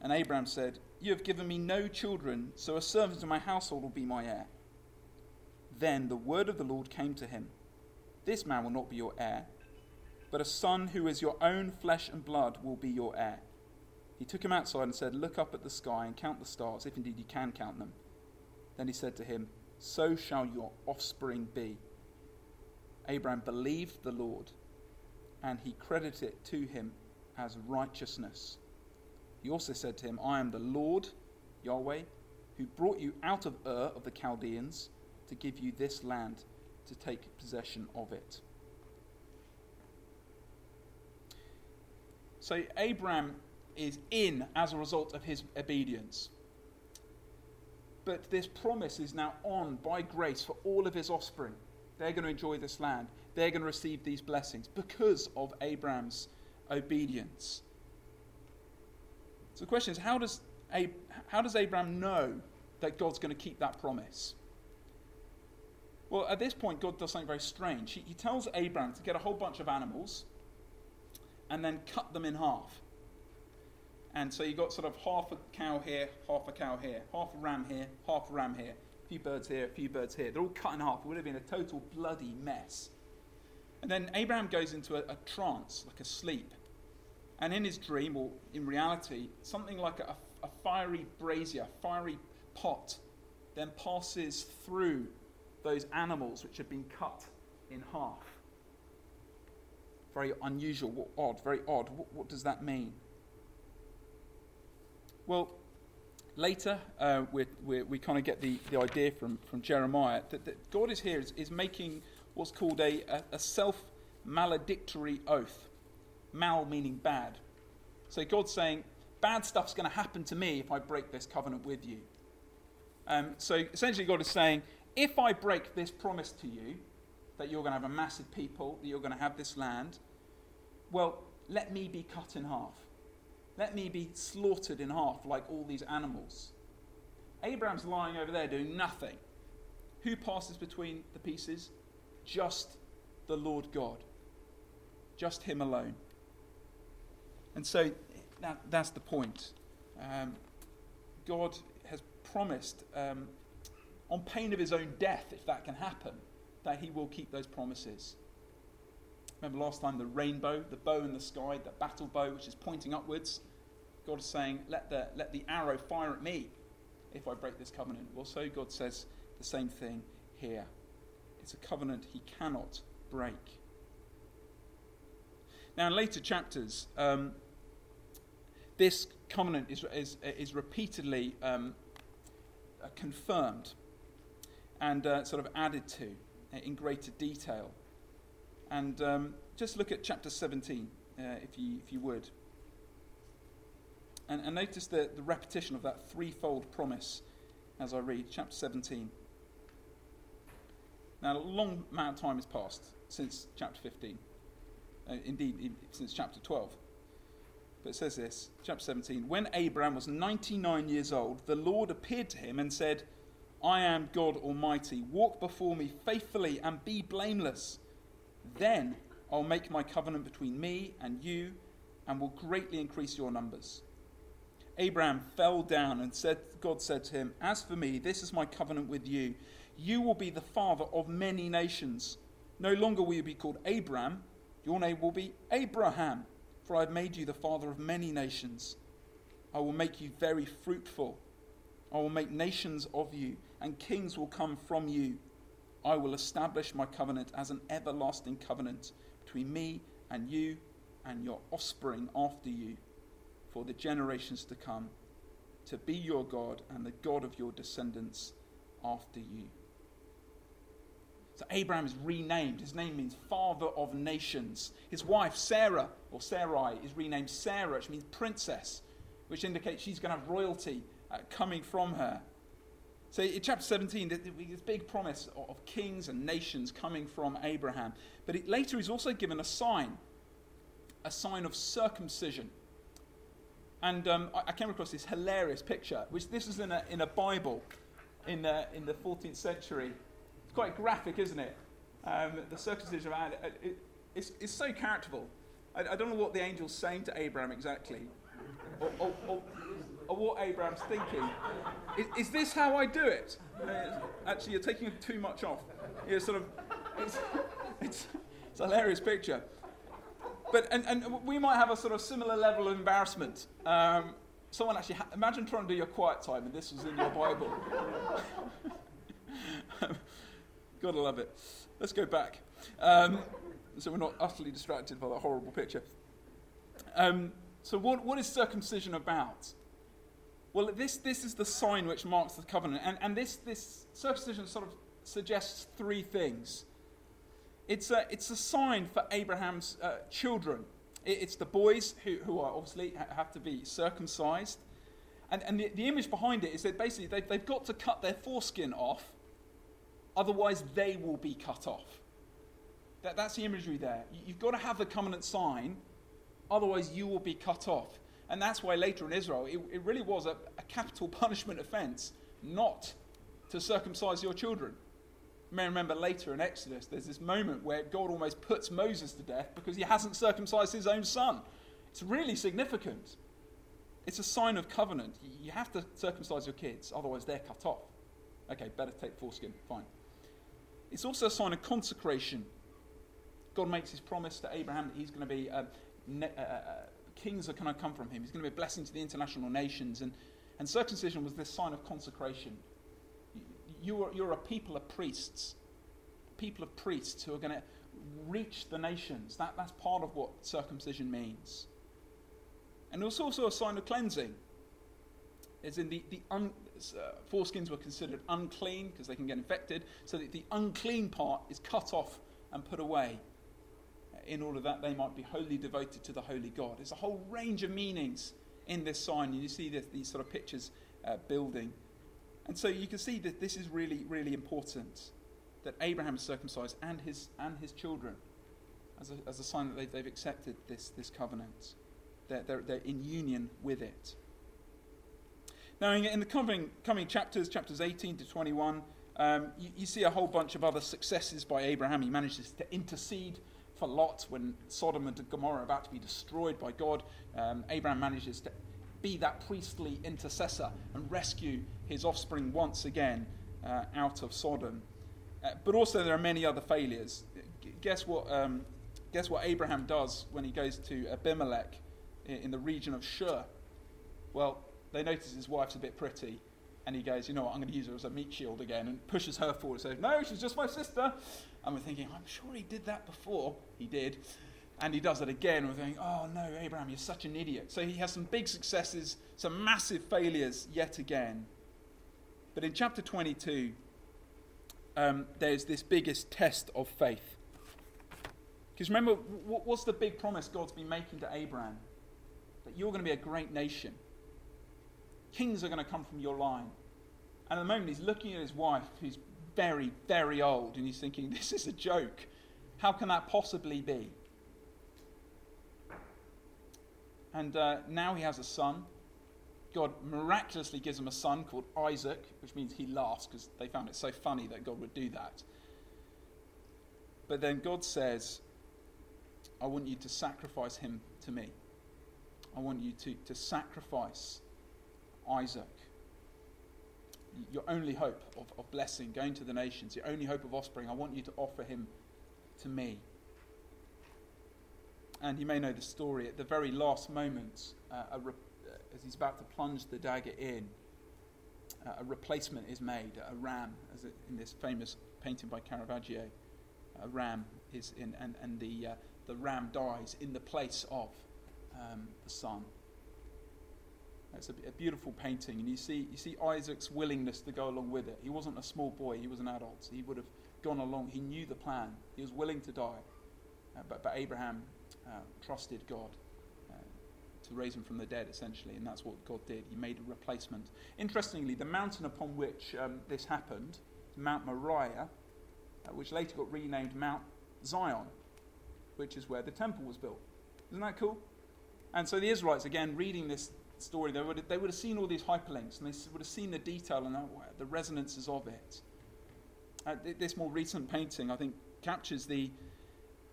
And Abraham said, You have given me no children, so a servant of my household will be my heir. Then the word of the Lord came to him. This man will not be your heir, but a son who is your own flesh and blood will be your heir. He took him outside and said, Look up at the sky and count the stars, if indeed you can count them. Then he said to him, So shall your offspring be. Abraham believed the Lord, and he credited it to him as righteousness. He also said to him, I am the Lord, Yahweh, who brought you out of Ur of the Chaldeans to give you this land to take possession of it. So Abraham is in as a result of his obedience. But this promise is now on by grace for all of his offspring. They're going to enjoy this land. they're going to receive these blessings because of Abraham's obedience. So the question is, how does Abraham know that God's going to keep that promise? Well, at this point, God does something very strange. He tells Abraham to get a whole bunch of animals and then cut them in half. And so you've got sort of half a cow here, half a cow here, half a ram here, half a ram here, a few birds here, a few birds here. They're all cut in half. It would have been a total bloody mess. And then Abraham goes into a trance, like a sleep. And in his dream, or in reality, something like a fiery brazier, a fiery pot, then passes through those animals which have been cut in half. Very unusual, odd, very odd. What does that mean? Well, later we kind of get the idea from Jeremiah that God is here is making what's called a self-maledictory oath. Mal meaning bad. So God's saying, bad stuff's going to happen to me if I break this covenant with you. So essentially God is saying, if I break this promise to you, that you're going to have a massive people, that you're going to have this land, well, let me be cut in half. Let me be slaughtered in half like all these animals. Abraham's lying over there doing nothing. Who passes between the pieces? Just the Lord God. Just him alone. And so that's the point. God has promised, on pain of his own death, if that can happen, that he will keep those promises. Remember last time the rainbow, the bow in the sky, the battle bow which is pointing upwards. God is saying, let the arrow fire at me if I break this covenant. Well, so God says the same thing here. It's a covenant he cannot break. Now in later chapters, this covenant is repeatedly confirmed and sort of added to in greater detail. And just look at chapter 17, if you would. And notice the repetition of that threefold promise as I read. Chapter 17. Now, a long amount of time has passed since chapter 15. Indeed, since chapter 12. But it says this, chapter 17. When Abraham was 99 years old, the Lord appeared to him and said, I am God Almighty. Walk before me faithfully and be blameless. Then I'll make my covenant between me and you and will greatly increase your numbers. Abraham fell down and said, God said to him, as for me, this is my covenant with you. You will be the father of many nations. No longer will you be called Abram. Your name will be Abraham, for I have made you the father of many nations. I will make you very fruitful. I will make nations of you, and kings will come from you. I will establish my covenant as an everlasting covenant between me and you and your offspring after you for the generations to come, to be your God and the God of your descendants after you. So Abraham is renamed. His name means father of nations. His wife Sarah, or Sarai, is renamed Sarah, which means princess, which indicates she's going to have royalty coming from her. So in chapter 17, this big promise of kings and nations coming from Abraham. But later he's also given a sign of circumcision. And I came across this hilarious picture, which this is in a Bible in the 14th century. It's quite graphic, isn't it? The circumcision of it's so characterful. I don't know what the angel's saying to Abraham exactly. Or what Abraham's thinking. Is this how I do it? Actually, you're taking too much off. You're sort of, it's a hilarious picture. But and we might have a sort of similar level of embarrassment. Someone actually, imagine trying to do your quiet time and this was in your Bible. Gotta love it. Let's go back. So we're not utterly distracted by that horrible picture. So what is circumcision about? Well, this is the sign which marks the covenant. And this circumcision sort of suggests three things. It's a sign for Abraham's children. It's the boys who are obviously have to be circumcised. And the image behind it is that basically they've got to cut their foreskin off, otherwise they will be cut off. That's the imagery there. You've got to have the covenant sign, otherwise you will be cut off. And that's why later in Israel, it really was a capital punishment offense not to circumcise your children. You may remember later in Exodus, there's this moment where God almost puts Moses to death because he hasn't circumcised his own son. It's really significant. It's a sign of covenant. You have to circumcise your kids, otherwise they're cut off. Okay, better take foreskin, fine. It's also a sign of consecration. God makes his promise to Abraham that he's going to be, kings are going to come from him. He's going to be a blessing to the international nations. And circumcision was this sign of consecration. You're a people of priests. People of priests who are going to reach the nations. That's part of what circumcision means. And it was also a sign of cleansing. As in the foreskins were considered unclean because they can get infected. So that the unclean part is cut off and put away, in order that they might be wholly devoted to the holy God. There's a whole range of meanings in this sign. You see these sort of pictures building. And so you can see that this is really, really important, that Abraham is circumcised and his children as a sign that they've accepted this covenant. They're in union with it. Now in the coming chapters 18 to 21, you see a whole bunch of other successes by Abraham. He manages to intercede for Lot when Sodom and Gomorrah are about to be destroyed by God. Abraham manages to be that priestly intercessor and rescue his offspring once again out of Sodom. But also there are many other failures. Guess what Abraham does when he goes to Abimelech in the region of Shur? Well, they notice his wife's a bit pretty, and he goes, you know what, I'm going to use her as a meat shield again, and pushes her forward and says, no, she's just my sister. And we're thinking, I'm sure he did that before. He did. And he does it again. We're thinking, oh no, Abraham, you're such an idiot. So he has some big successes, some massive failures yet again. But in chapter 22, there's this biggest test of faith. Because remember, what's the big promise God's been making to Abraham? That you're going to be a great nation. Kings are going to come from your line. And at the moment he's looking at his wife, who's very, very old, and he's thinking, this is a joke. How can that possibly be? And now he has a son. God miraculously gives him a son called Isaac, which means he laughs, because they found it so funny that God would do that. But then God says, I want you to sacrifice him to me. I want you to sacrifice Isaac, your only hope of blessing, going to the nations, your only hope of offspring. I want you to offer him to me. And you may know the story. At the very last moment, as he's about to plunge the dagger in, a replacement is made, a ram, as in this famous painting by Caravaggio. A ram is in, and the ram dies in the place of the son. It's a beautiful painting, and you see Isaac's willingness to go along with it. He wasn't a small boy, he was an adult. So he would have gone along, he knew the plan, he was willing to die. But Abraham trusted God to raise him from the dead, essentially, and that's what God did. He made a replacement. Interestingly, the mountain upon which this happened, Mount Moriah, which later got renamed Mount Zion, which is where the temple was built. Isn't that cool? And so the Israelites, again, reading this story, they would have seen all these hyperlinks, and they would have seen the detail and the resonances of it. This more recent painting, I think, captures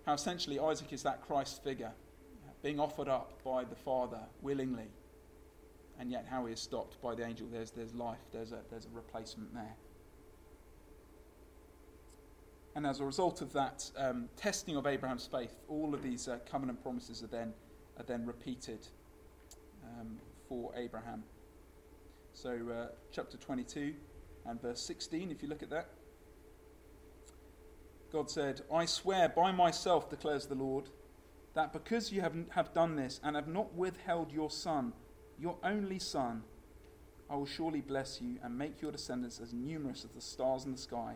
how essentially Isaac is that Christ figure, being offered up by the Father willingly, and yet how he is stopped by the angel. There's life. There's a replacement there. And as a result of that testing of Abraham's faith, all of these covenant promises are then repeated for Abraham. So chapter 22 and verse 16, if you look at that. God said, I swear by myself, declares the Lord, that because you have done this and have not withheld your son, your only son, I will surely bless you and make your descendants as numerous as the stars in the sky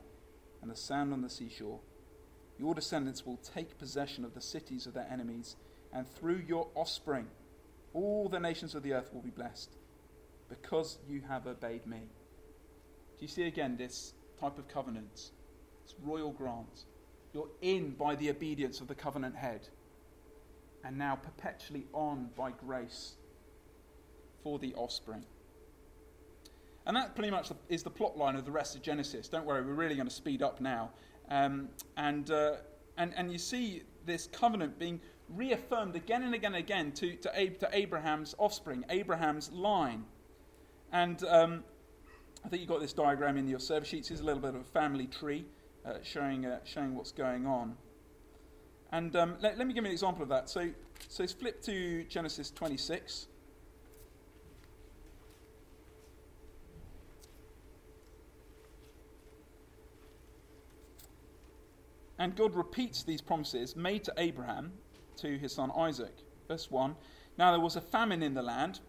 and the sand on the seashore. Your descendants will take possession of the cities of their enemies, and through your offspring all the nations of the earth will be blessed because you have obeyed me. Do you see again this type of covenant? It's royal grant. You're in by the obedience of the covenant head, and now perpetually on by grace for the offspring. And that pretty much is the plot line of the rest of Genesis. Don't worry, we're really going to speed up now. And you see this covenant being reaffirmed again and again and again to Abraham's offspring, Abraham's line. And I think you've got this diagram in your service sheets. It's a little bit of a family tree showing what's going on. And let me give you an example of that. So flip to Genesis 26. And God repeats these promises made to Abraham, to his son Isaac. Verse 1, now there was a famine in the land,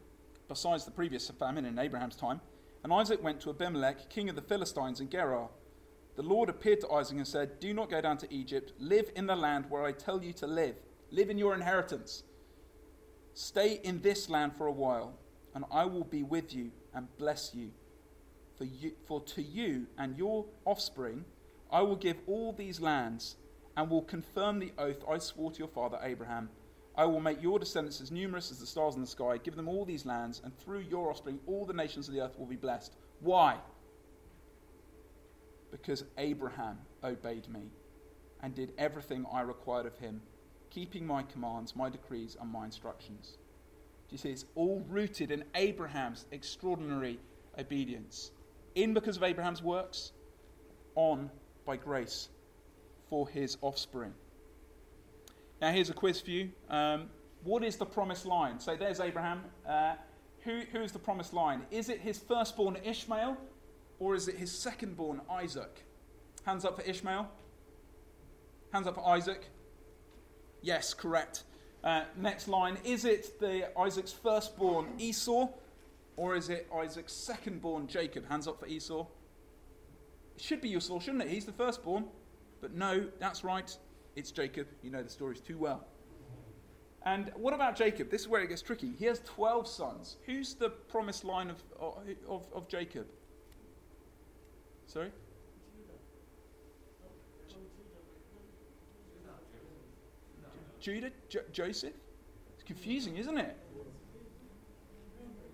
besides the previous famine in Abraham's time, and Isaac went to Abimelech, king of the Philistines, in Gerar. The Lord appeared to Isaac and said, do not go down to Egypt, live in the land where I tell you to live. Live in your inheritance. Stay in this land for a while, and I will be with you and bless you. For to you and your offspring I will give all these lands and will confirm the oath I swore to your father Abraham. I will make your descendants as numerous as the stars in the sky, give them all these lands, and through your offspring all the nations of the earth will be blessed. Why? Because Abraham obeyed me and did everything I required of him, keeping my commands, my decrees, and my instructions. Do you see? It's all rooted in Abraham's extraordinary obedience. In because of Abraham's works, on by grace for his offspring. Now here's a quiz for you. What is the promised line? So there's Abraham. Who is the promised line? Is it his firstborn Ishmael? Or is it his secondborn, Isaac? Hands up for Ishmael. Hands up for Isaac. Yes, correct. Next line. Is it Isaac's firstborn, Esau? Or is it Isaac's secondborn, Jacob? Hands up for Esau. It should be Esau, shouldn't it? He's the firstborn. But no, that's right. It's Jacob. You know the stories too well. And what about Jacob? This is where it gets tricky. He has 12 sons. Who's the promised line of Jacob? Sorry? Judah? Joseph? It's confusing, isn't it?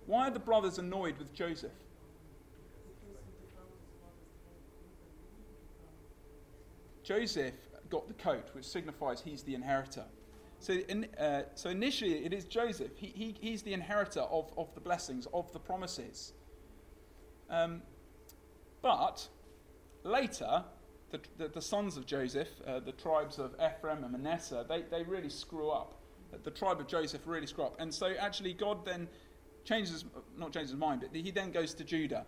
Why are the brothers annoyed with Joseph? Joseph got the coat, which signifies he's the inheritor. So initially it is Joseph. He's the inheritor of the blessings, of the promises. But later, the sons of Joseph, the tribes of Ephraim and Manasseh, they really screw up. The tribe of Joseph really screw up. And so actually God then not changes his mind, but he then goes to Judah,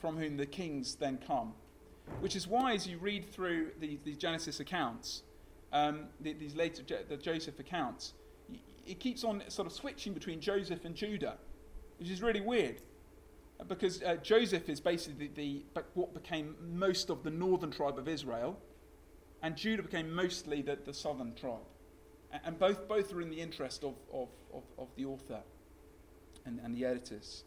from whom the kings then come. Which is why as you read through the Genesis accounts, these later the Joseph accounts, it keeps on sort of switching between Joseph and Judah, which is really weird. Because Joseph is basically what became most of the northern tribe of Israel, and Judah became mostly the southern tribe, and both are in the interest of the author and the editors.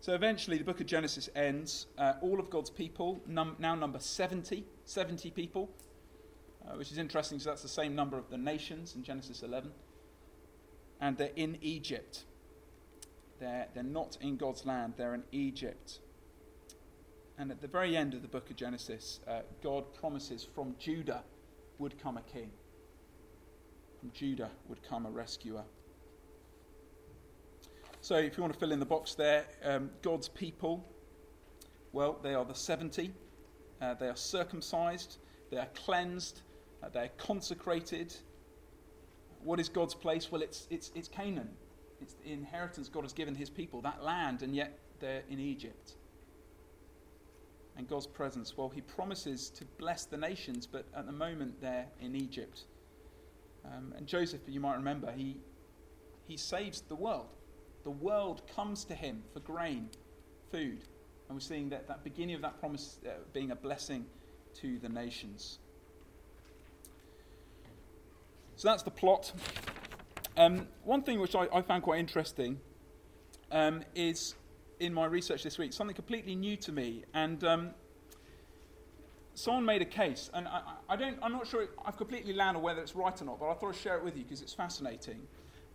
So eventually, the book of Genesis ends. All of God's people now number 70 people, which is interesting. So that's the same number of the nations in Genesis 11, and they're in Egypt. They're not in God's land, they're in Egypt. And at the very end of the book of Genesis, God promises from Judah would come a king. From Judah would come a rescuer. So if you want to fill in the box there, God's people, well, they are the 70. They are circumcised, they are cleansed, they are consecrated. What is God's place? Well, it's Canaan. It's the inheritance God has given his people, that land, and yet they're in Egypt. And God's presence, well, he promises to bless the nations, but at the moment they're in Egypt. And Joseph, you might remember, he saves the world. The world comes to him for grain, food. And we're seeing that beginning of that promise being a blessing to the nations. So that's the plot. One thing which I found quite interesting is in my research this week, something completely new to me. And someone made a case, and I'm not sure I've completely landed whether it's right or not, but I thought I'd share it with you because it's fascinating.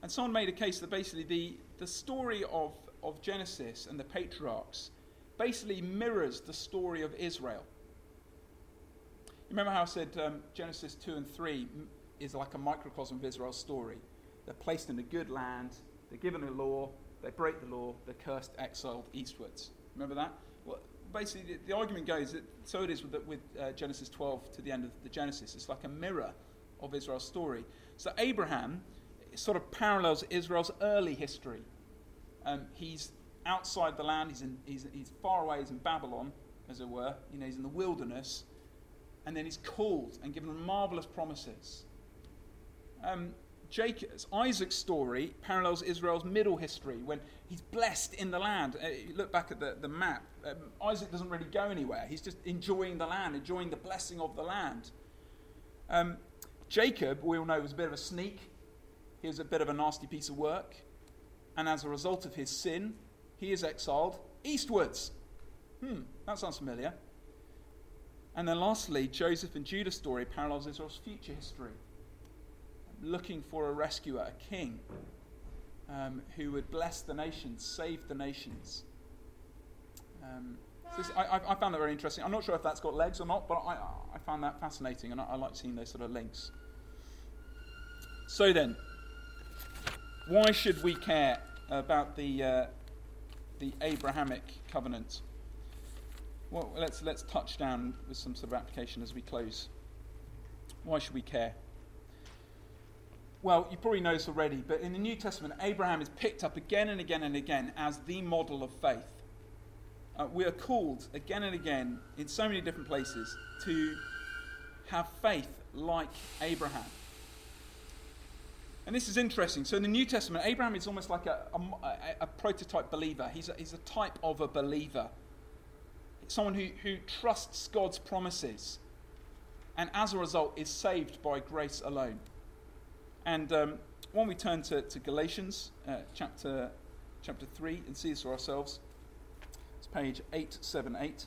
And someone made a case that basically the story of Genesis and the patriarchs basically mirrors the story of Israel. Remember how I said Genesis 2 and 3 is like a microcosm of Israel's story. They're placed in a good land, they're given a law, they break the law, they're cursed, exiled eastwards. Remember that? Well, basically the argument goes that so it is with Genesis 12 to the end of the Genesis. It's like a mirror of Israel's story. So Abraham sort of parallels Israel's early history. He's outside the land, he's far away, he's in Babylon, as it were, he's in the wilderness, and then he's called and given marvelous promises. Isaac's story parallels Israel's middle history when he's blessed in the land. You look back at the map, Isaac doesn't really go anywhere. He's just enjoying the land, enjoying the blessing of the land. Jacob, we all know, was a bit of a sneak. He was a bit of a nasty piece of work. And as a result of his sin, he is exiled eastwards. That sounds familiar. And then lastly, Joseph and Judah's story parallels Israel's future history. Looking for a rescuer, a king, who would bless the nations, save the nations. I found that very interesting. I'm not sure if that's got legs or not, but I found that fascinating, and I like seeing those sort of links. So then, why should we care about the Abrahamic covenant? Well, let's touch down with some sort of application as we close. Why should we care? Well, you probably know this already, but in the New Testament, Abraham is picked up again and again and again as the model of faith. We are called again and again in so many different places to have faith like Abraham. And this is interesting. So in the New Testament, Abraham is almost like a prototype believer. He's a type of a believer. It's someone who trusts God's promises and as a result is saved by grace alone. And when we turn to Galatians chapter 3 and see this for ourselves, it's page 878.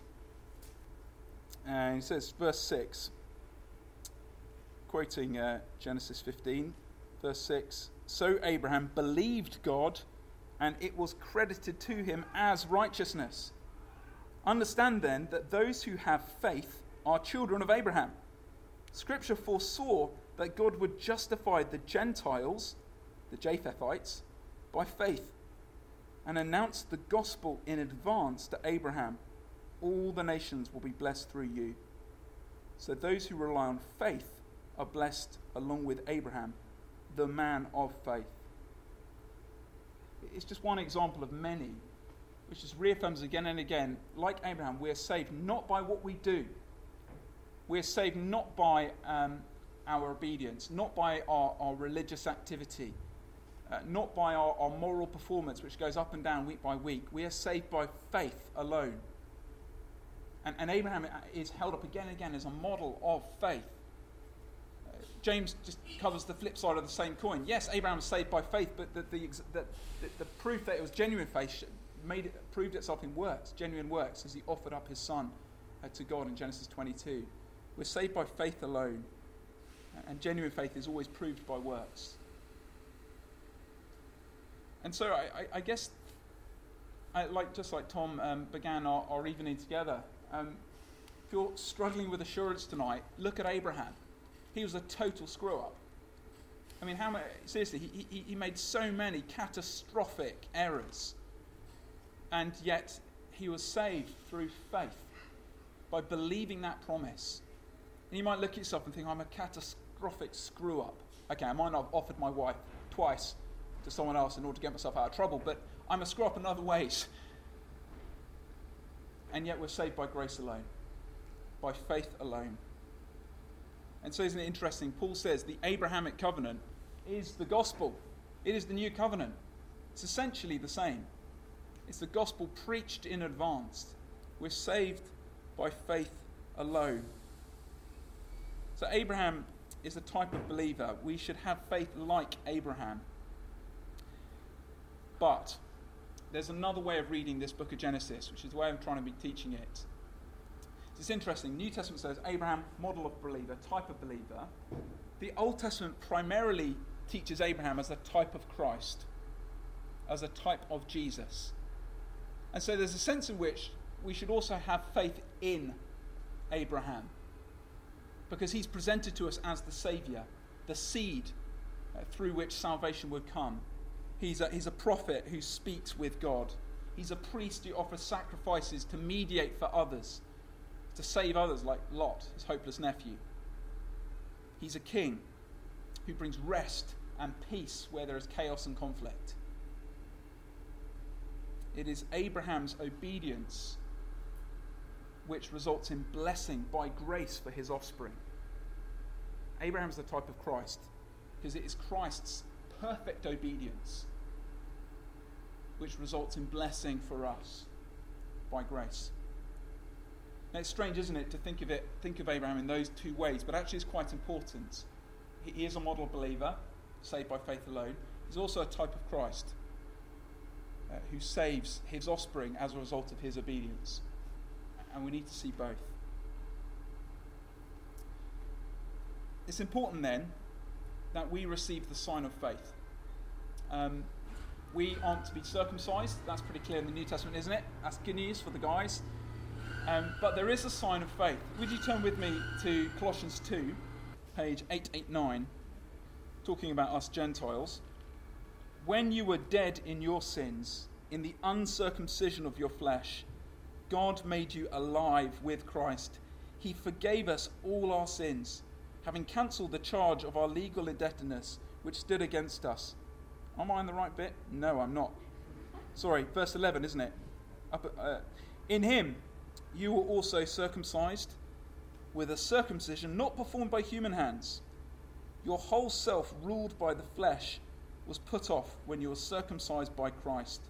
And it says, verse 6, quoting Genesis 15, verse 6, "So Abraham believed God, and it was credited to him as righteousness. Understand then that those who have faith are children of Abraham. Scripture foresaw that God would justify the Gentiles, the Japhethites, by faith, and announce the gospel in advance to Abraham. All the nations will be blessed through you. So those who rely on faith are blessed along with Abraham, the man of faith." It's just one example of many, which just reaffirms again and again, like Abraham, we're saved not by what we do. We're saved not by our obedience, not by our religious activity, not by our moral performance, which goes up and down week by week. We are saved by faith alone. And Abraham is held up again and again as a model of faith. James just covers the flip side of the same coin. Yes, Abraham was saved by faith, but the proof that it was genuine faith proved itself in works, genuine works, as he offered up his son to God in Genesis 22. We're saved by faith alone. And genuine faith is always proved by works. And so I guess, like Tom began our evening together, if you're struggling with assurance tonight, look at Abraham. He was a total screw-up. I mean, seriously, he made so many catastrophic errors. And yet he was saved through faith by believing that promise. And you might look at yourself and think, I'm a catastrophic screw-up. Okay, I might not have offered my wife twice to someone else in order to get myself out of trouble, but I'm a screw-up in other ways. And yet we're saved by grace alone, by faith alone. And so isn't it interesting? Paul says the Abrahamic covenant is the gospel. It is the new covenant. It's essentially the same. It's the gospel preached in advance. We're saved by faith alone. So Abraham is a type of believer. We should have faith like Abraham. But there's another way of reading this book of Genesis, which is the way I'm trying to be teaching it. It's interesting. New Testament says Abraham, model of believer, type of believer. The Old Testament primarily teaches Abraham as a type of Christ, as a type of Jesus. And so there's a sense in which we should also have faith in Abraham, because he's presented to us as the Saviour, the seed through which salvation would come. He's a prophet who speaks with God. He's a priest who offers sacrifices to mediate for others, to save others like Lot, his hopeless nephew. He's a king who brings rest and peace where there is chaos and conflict. It is Abraham's obedience which results in blessing by grace for his offspring. Abraham's the type of Christ because it is Christ's perfect obedience which results in blessing for us by grace. Now it's strange, isn't it, to think of Abraham in those two ways, but actually it's quite important. He is a model believer, saved by faith alone. He's also a type of Christ who saves his offspring as a result of his obedience. And we need to see both. It's important then that we receive the sign of faith. We aren't to be circumcised. That's pretty clear in the New Testament, isn't it? That's good news for the guys. But there is a sign of faith. Would you turn with me to Colossians 2, page 889, talking about us Gentiles. When you were dead in your sins, in the uncircumcision of your flesh, God made you alive with Christ. He forgave us all our sins, having cancelled the charge of our legal indebtedness, which stood against us. Am I in the right bit? No, I'm not. Sorry, verse 11, isn't it? In him you were also circumcised with a circumcision not performed by human hands. Your whole self ruled by the flesh was put off when you were circumcised by Christ,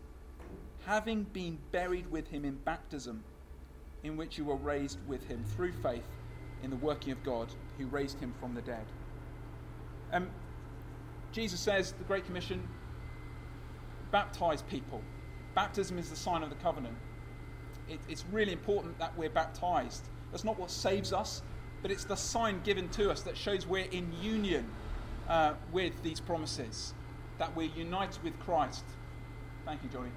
having been buried with him in baptism, in which you were raised with him through faith in the working of God who raised him from the dead. Jesus says, the Great Commission, baptize people. Baptism is the sign of the covenant. It's really important that we're baptized. That's not what saves us, but it's the sign given to us that shows we're in union with these promises, that we're united with Christ. Thank you, Johnny.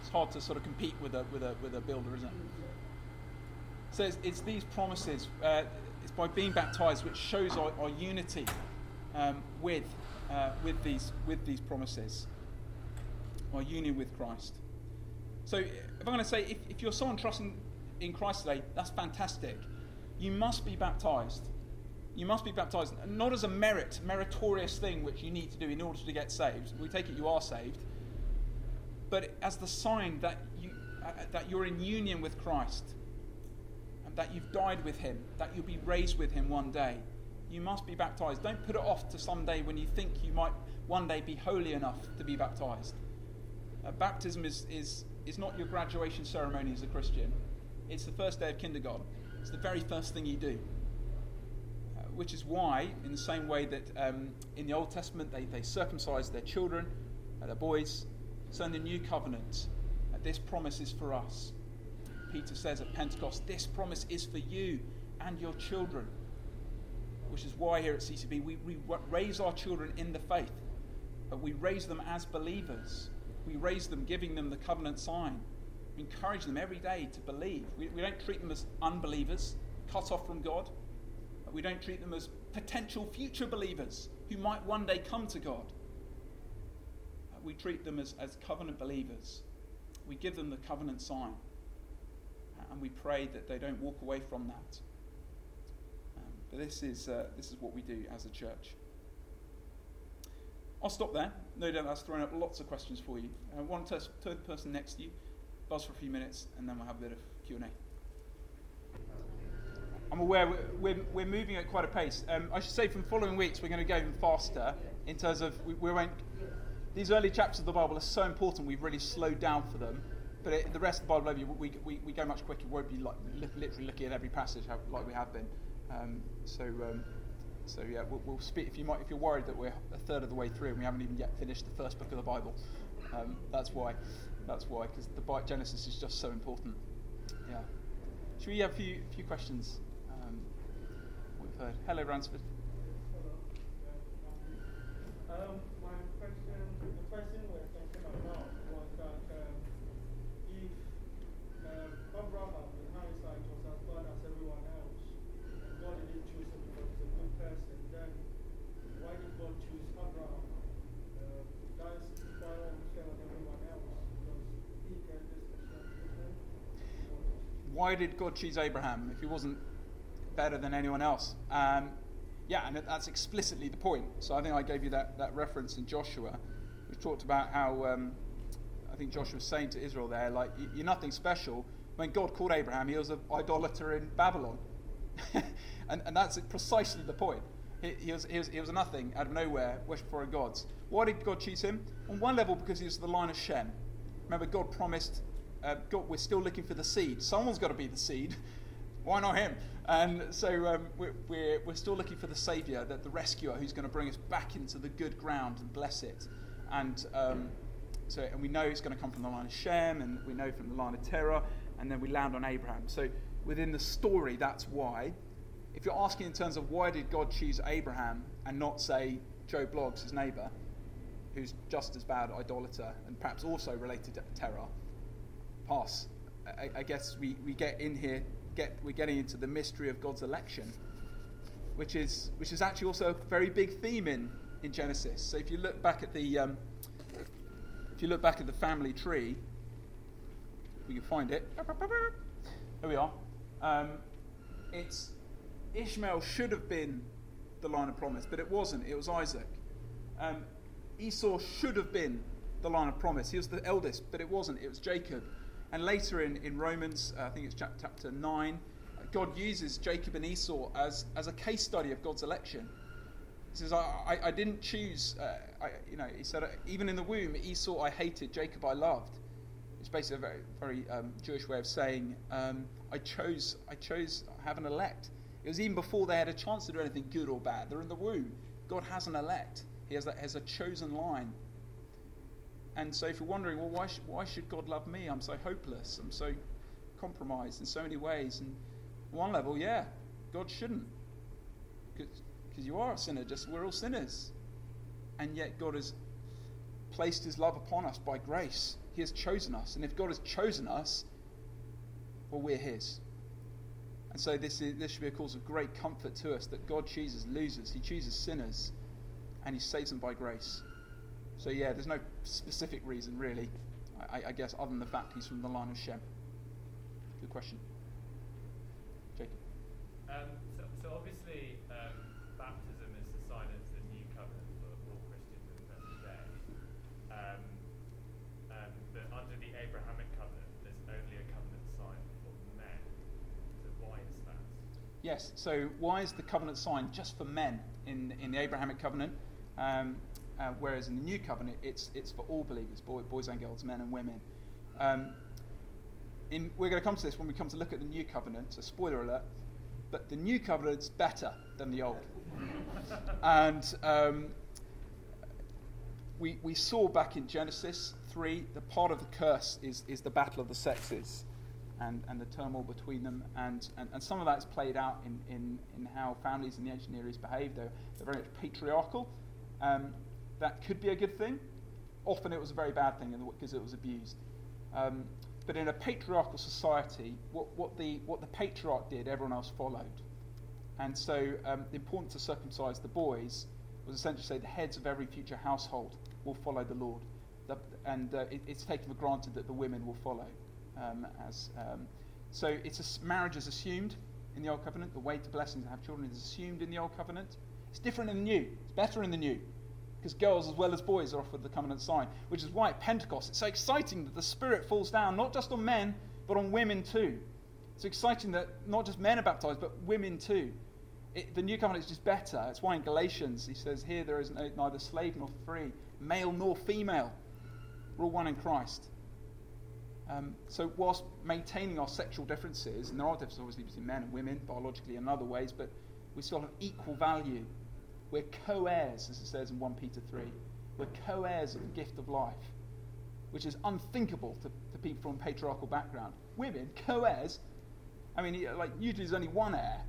It's hard to sort of compete with a builder, isn't it? So it's these promises. It's by being baptized which shows our unity with these promises, our union with Christ. So if I'm going to say, if you're someone trusting in Christ today, that's fantastic. You must be baptized. You must be baptized, not as a meritorious thing which you need to do in order to get saved. We take it you are saved. But as the sign that you're in union with Christ, and that you've died with him, that you'll be raised with him one day. You must be baptized. Don't put it off to some day when you think you might one day be holy enough to be baptized. Baptism is not your graduation ceremony as a Christian. It's the first day of kindergarten. It's the very first thing you do. Which is why, in the same way that in the Old Testament they circumcised their children, their boys, so in the New Covenant, this promise is for us. Peter says at Pentecost, this promise is for you and your children. Which is why here at CCB we raise our children in the faith. But we raise them as believers. We raise them giving them the covenant sign. We encourage them every day to believe. We don't treat them as unbelievers, cut off from God. We don't treat them as potential future believers who might one day come to God. We treat them as covenant believers. We give them the covenant sign. And we pray that they don't walk away from that. But this is what we do as a church. I'll stop there. No doubt that's thrown up lots of questions for you. I want to turn the person next to you, buzz for a few minutes, and then we'll have a bit of Q&A. I'm aware we're moving at quite a pace. I should say from following weeks we're going to go even faster in terms of we won't. These early chapters of the Bible are so important, we've really slowed down for them. But the rest of the Bible, we go much quicker. We won't be like, literally looking at every passage like we have been. So yeah, we'll speak. If you're worried that we're a third of the way through and we haven't even yet finished the first book of the Bible, that's why. Because Genesis is just so important. Yeah. Should we have a few questions? We've heard. Hello, Ransford. The question we're thinking about was that if Abraham, in hindsight, was as bad as everyone else, and God didn't choose him because he's a good person, then why did God choose Abraham? That's why I would say with everyone else, because he gave this decision. Why did God choose Abraham if he wasn't better than anyone else? Yeah, and that's explicitly the point. So I think I gave you that reference in Joshua. We talked about how I think Joshua was saying to Israel there, like, you're nothing special. When God called Abraham, he was an idolater in Babylon. and that's precisely the point. He was a nothing, out of nowhere, worshipped foreign gods. Why did God choose him? On one level, because he was the line of Shem. Remember, God promised, we're still looking for the seed. Someone's got to be the seed. Why not him? And so we're still looking for the saviour, the rescuer, who's going to bring us back into the good ground and bless it. And we know it's going to come from the line of Shem, and we know from the line of Terah, and then we land on Abraham. So within the story, that's why. If you're asking in terms of why did God choose Abraham and not, say, Joe Bloggs, his neighbour, who's just as bad idolater and perhaps also related to Terah, pass. I guess we get in here. We're getting into the mystery of God's election, which is actually also a very big theme in Genesis. So if you look back at the family tree, we can find it. There we are. It's Ishmael should have been the line of promise, but it wasn't. It was Isaac. Esau should have been the line of promise. He was the eldest, but it wasn't. It was Jacob. And later in Romans, I think it's chapter 9, God uses Jacob and Esau as a case study of God's election. He says, I didn't choose, he said, even in the womb, Esau I hated, Jacob I loved. It's basically a very, very Jewish way of saying, I have an elect. It was even before they had a chance to do anything good or bad. They're in the womb. God has an elect. He has a chosen line. And so if you're wondering, well, why should God love me? I'm so hopeless. I'm so compromised in so many ways. And on one level, yeah, God shouldn't. Because you are a sinner. We're all sinners. And yet God has placed his love upon us by grace. He has chosen us. And if God has chosen us, well, we're his. And so this should be a cause of great comfort to us, that God chooses losers. He chooses sinners. And he saves them by grace. So, yeah, there's no specific reason, really, I guess, other than the fact he's from the line of Shem. Good question. Jacob. So obviously, baptism is the sign of the new covenant for all Christians in the present day. But under the Abrahamic covenant, there's only a covenant sign for men. So why is that? Yes, so why is the covenant sign just for men in the Abrahamic covenant? Whereas in the New Covenant, it's for all believers, boys and girls, men and women. We're going to come to this when we come to look at the New Covenant, so spoiler alert, but the New Covenant's better than the Old. And we saw back in Genesis 3, the part of the curse is the battle of the sexes and the turmoil between them, and some of that's played out in how families in the ancient areas behave. They're very much patriarchal. That could be a good thing. Often it was a very bad thing because it was abused. But in a patriarchal society, what the patriarch did, everyone else followed. And so the importance of circumcise the boys was essentially to say the heads of every future household will follow the Lord. It's taken for granted that the women will follow. So marriage is assumed in the Old Covenant. The way to blessings and have children is assumed in the Old Covenant. It's different in the New. It's better in the New. Because girls as well as boys are offered the covenant sign, which is why at Pentecost it's so exciting that the Spirit falls down, not just on men, but on women too. It's exciting that not just men are baptized, but women too. The New Covenant is just better. It's why in Galatians he says, here there is neither slave nor free, male nor female. We're all one in Christ. So whilst maintaining our sexual differences, and there are differences obviously between men and women, biologically and other ways, but we still have equal value. We're co-heirs, as it says in 1 Peter 3. We're co-heirs of the gift of life, which is unthinkable to people from a patriarchal background. Women, co-heirs I mean, like, usually there's only one heir.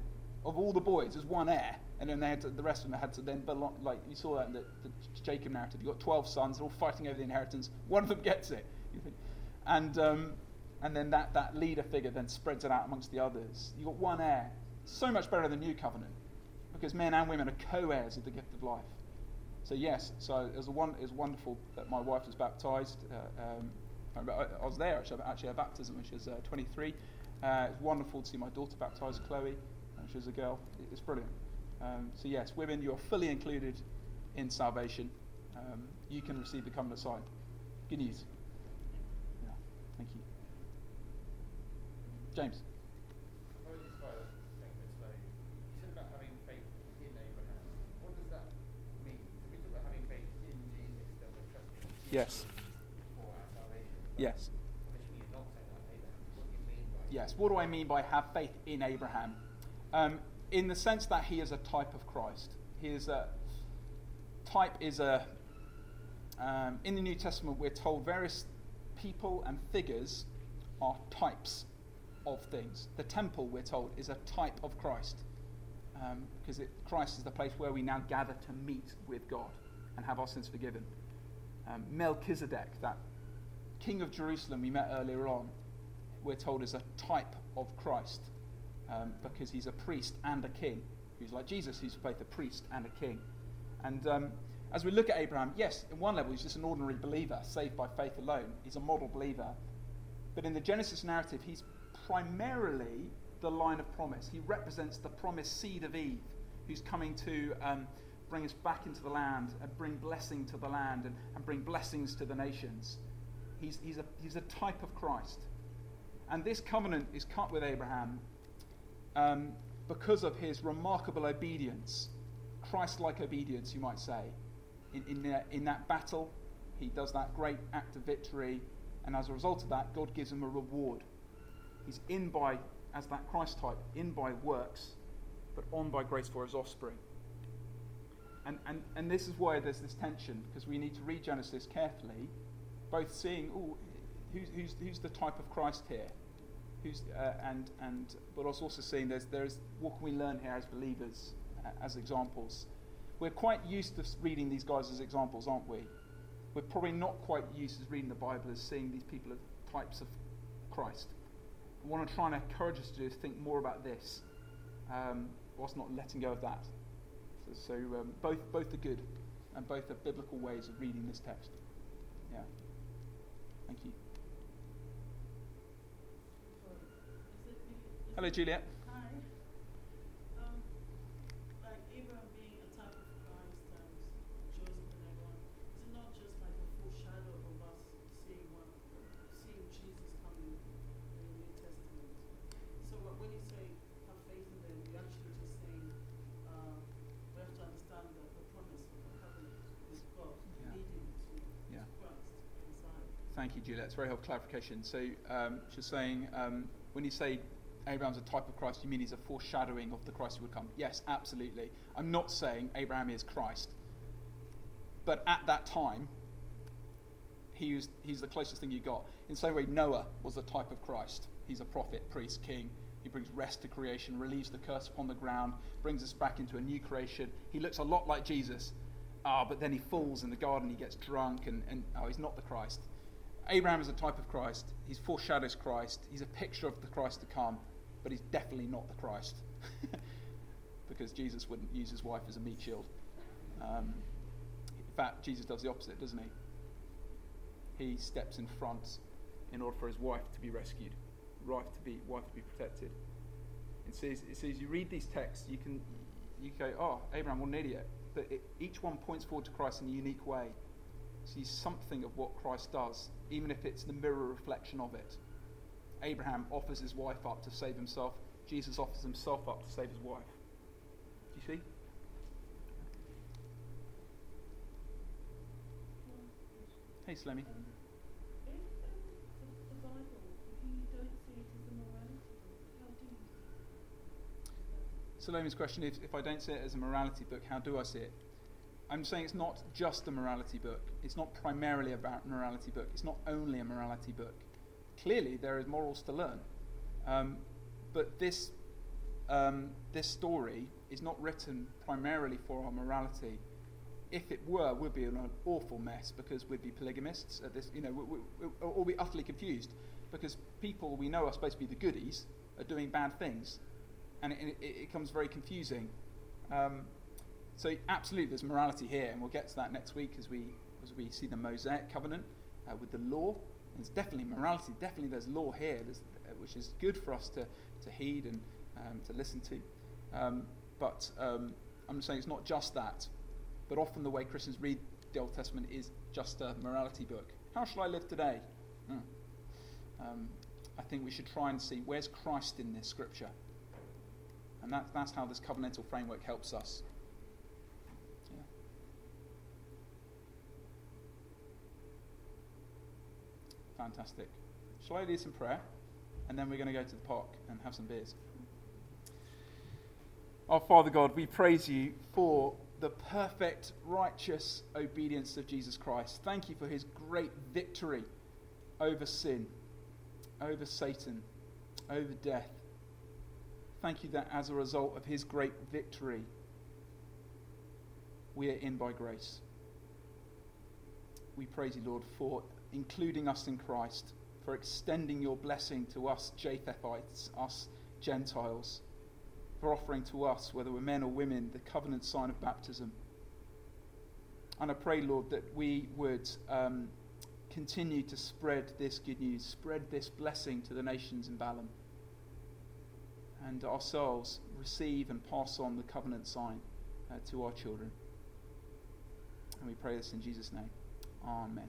Of all the boys, there's one heir. And then they had to, the rest of them had to then belong. Like, you saw that in the Jacob narrative. You've got 12 sons, they're all fighting over the inheritance. One of them gets it. And then that leader figure then spreads it out amongst the others. You've got one heir. So much better than New Covenant. Because men and women are co-heirs of the gift of life. So yes, so it was wonderful that my wife was baptised. I was there actually at baptism, which is 23. It's wonderful to see my daughter baptised, Chloe, which is a girl. It's brilliant. So yes, women, you are fully included in salvation. You can receive the covenant sign. Good news. Yeah, thank you. James. Yes. Yes. Yes. What do I mean by have faith in Abraham? In the sense that he is a type of Christ. He is a type. In the New Testament, we're told various people and figures are types of things. The temple, we're told, is a type of Christ, because Christ is the place where we now gather to meet with God and have our sins forgiven. Melchizedek, that king of Jerusalem we met earlier on, we're told is a type of Christ, because he's a priest and a king. He's like Jesus, who's both a priest and a king. And as we look at Abraham, yes, in one level he's just an ordinary believer, saved by faith alone. He's a model believer. But in the Genesis narrative, he's primarily the line of promise. He represents the promised seed of Eve, who's coming to... bring us back into the land and bring blessing to the land and bring blessings to the nations. He's a type of Christ. And this covenant is cut with Abraham because of his remarkable obedience, Christ-like obedience, you might say. In that battle, he does that great act of victory, and as a result of that, God gives him a reward. He's in by, as that Christ type, in by works, but on by grace for his offspring. And this is why there's this tension, because we need to read Genesis carefully, both seeing, who's the type of Christ here, but also seeing there's what can we learn here as believers, as examples. We're quite used to reading these guys as examples, aren't we? We're probably not quite used to reading the Bible as seeing these people as types of Christ. I want to try and encourage us to do is think more about this, whilst not letting go of that. So both are good, and both are biblical ways of reading this text. Yeah. Thank you. Hello, Juliet. Hi. Like Abraham being a type of Christ and Joseph and everyone, is it not just like a foreshadow of us seeing Jesus coming in the New Testament? So when you say have faith in them, you're actually just saying, to understand that the promise of the covenant is God leading to Christ inside. Thank you, Juliet. It's very helpful clarification. So she's saying, when you say Abraham's a type of Christ, you mean he's a foreshadowing of the Christ who would come? Yes, absolutely. I'm not saying Abraham is Christ. But at that time, he's the closest thing you got. In the same way, Noah was a type of Christ. He's a prophet, priest, king. He brings rest to creation, relieves the curse upon the ground, brings us back into a new creation. He looks a lot like Jesus, but then he falls in the garden, he gets drunk, and he's not the Christ. Abraham is a type of Christ. He foreshadows Christ. He's a picture of the Christ to come, but he's definitely not the Christ, because Jesus wouldn't use his wife as a meat shield. In fact, Jesus does the opposite, doesn't he? He steps in front in order for his wife to be rescued. Wife to be protected. And so as you read these texts, you go, oh, Abraham, what an idiot. But each one points forward to Christ in a unique way. See something of what Christ does, even if it's the mirror reflection of it. Abraham offers his wife up to save himself. Jesus offers himself up to save his wife. Do you see? Hey, Slimy. Salome's question, if I don't see it as a morality book, how do I see it? I'm saying it's not just a morality book. It's not primarily about morality book. It's not only a morality book. Clearly, there is morals to learn. But this this story is not written primarily for our morality. If it were, we'd be in an awful mess because we'd be polygamists at this, or be utterly confused because people we know are supposed to be the goodies are doing bad things, and it becomes very confusing. So absolutely, there's morality here, and we'll get to that next week as we see the Mosaic covenant with the law. There's definitely morality. Definitely, there's law here, which is good for us to heed and to listen to. But I'm just saying it's not just that. But often the way Christians read the Old Testament is just a morality book. How shall I live today? I think we should try and see where's Christ in this scripture. And that's how this covenantal framework helps us. Yeah. Fantastic. Shall I do some prayer? And then we're going to go to the park and have some beers. Our Father God, we praise you for the perfect, righteous obedience of Jesus Christ. Thank you for his great victory over sin, over Satan, over death. Thank you that as a result of his great victory, we are in by grace. We praise you, Lord, for including us in Christ, for extending your blessing to us Japhethites, us Gentiles, for offering to us, whether we're men or women, the covenant sign of baptism. And I pray, Lord, that we would continue to spread this good news, spread this blessing to the nations in Balaam, and ourselves receive and pass on the covenant sign to our children. And we pray this in Jesus' name. Amen.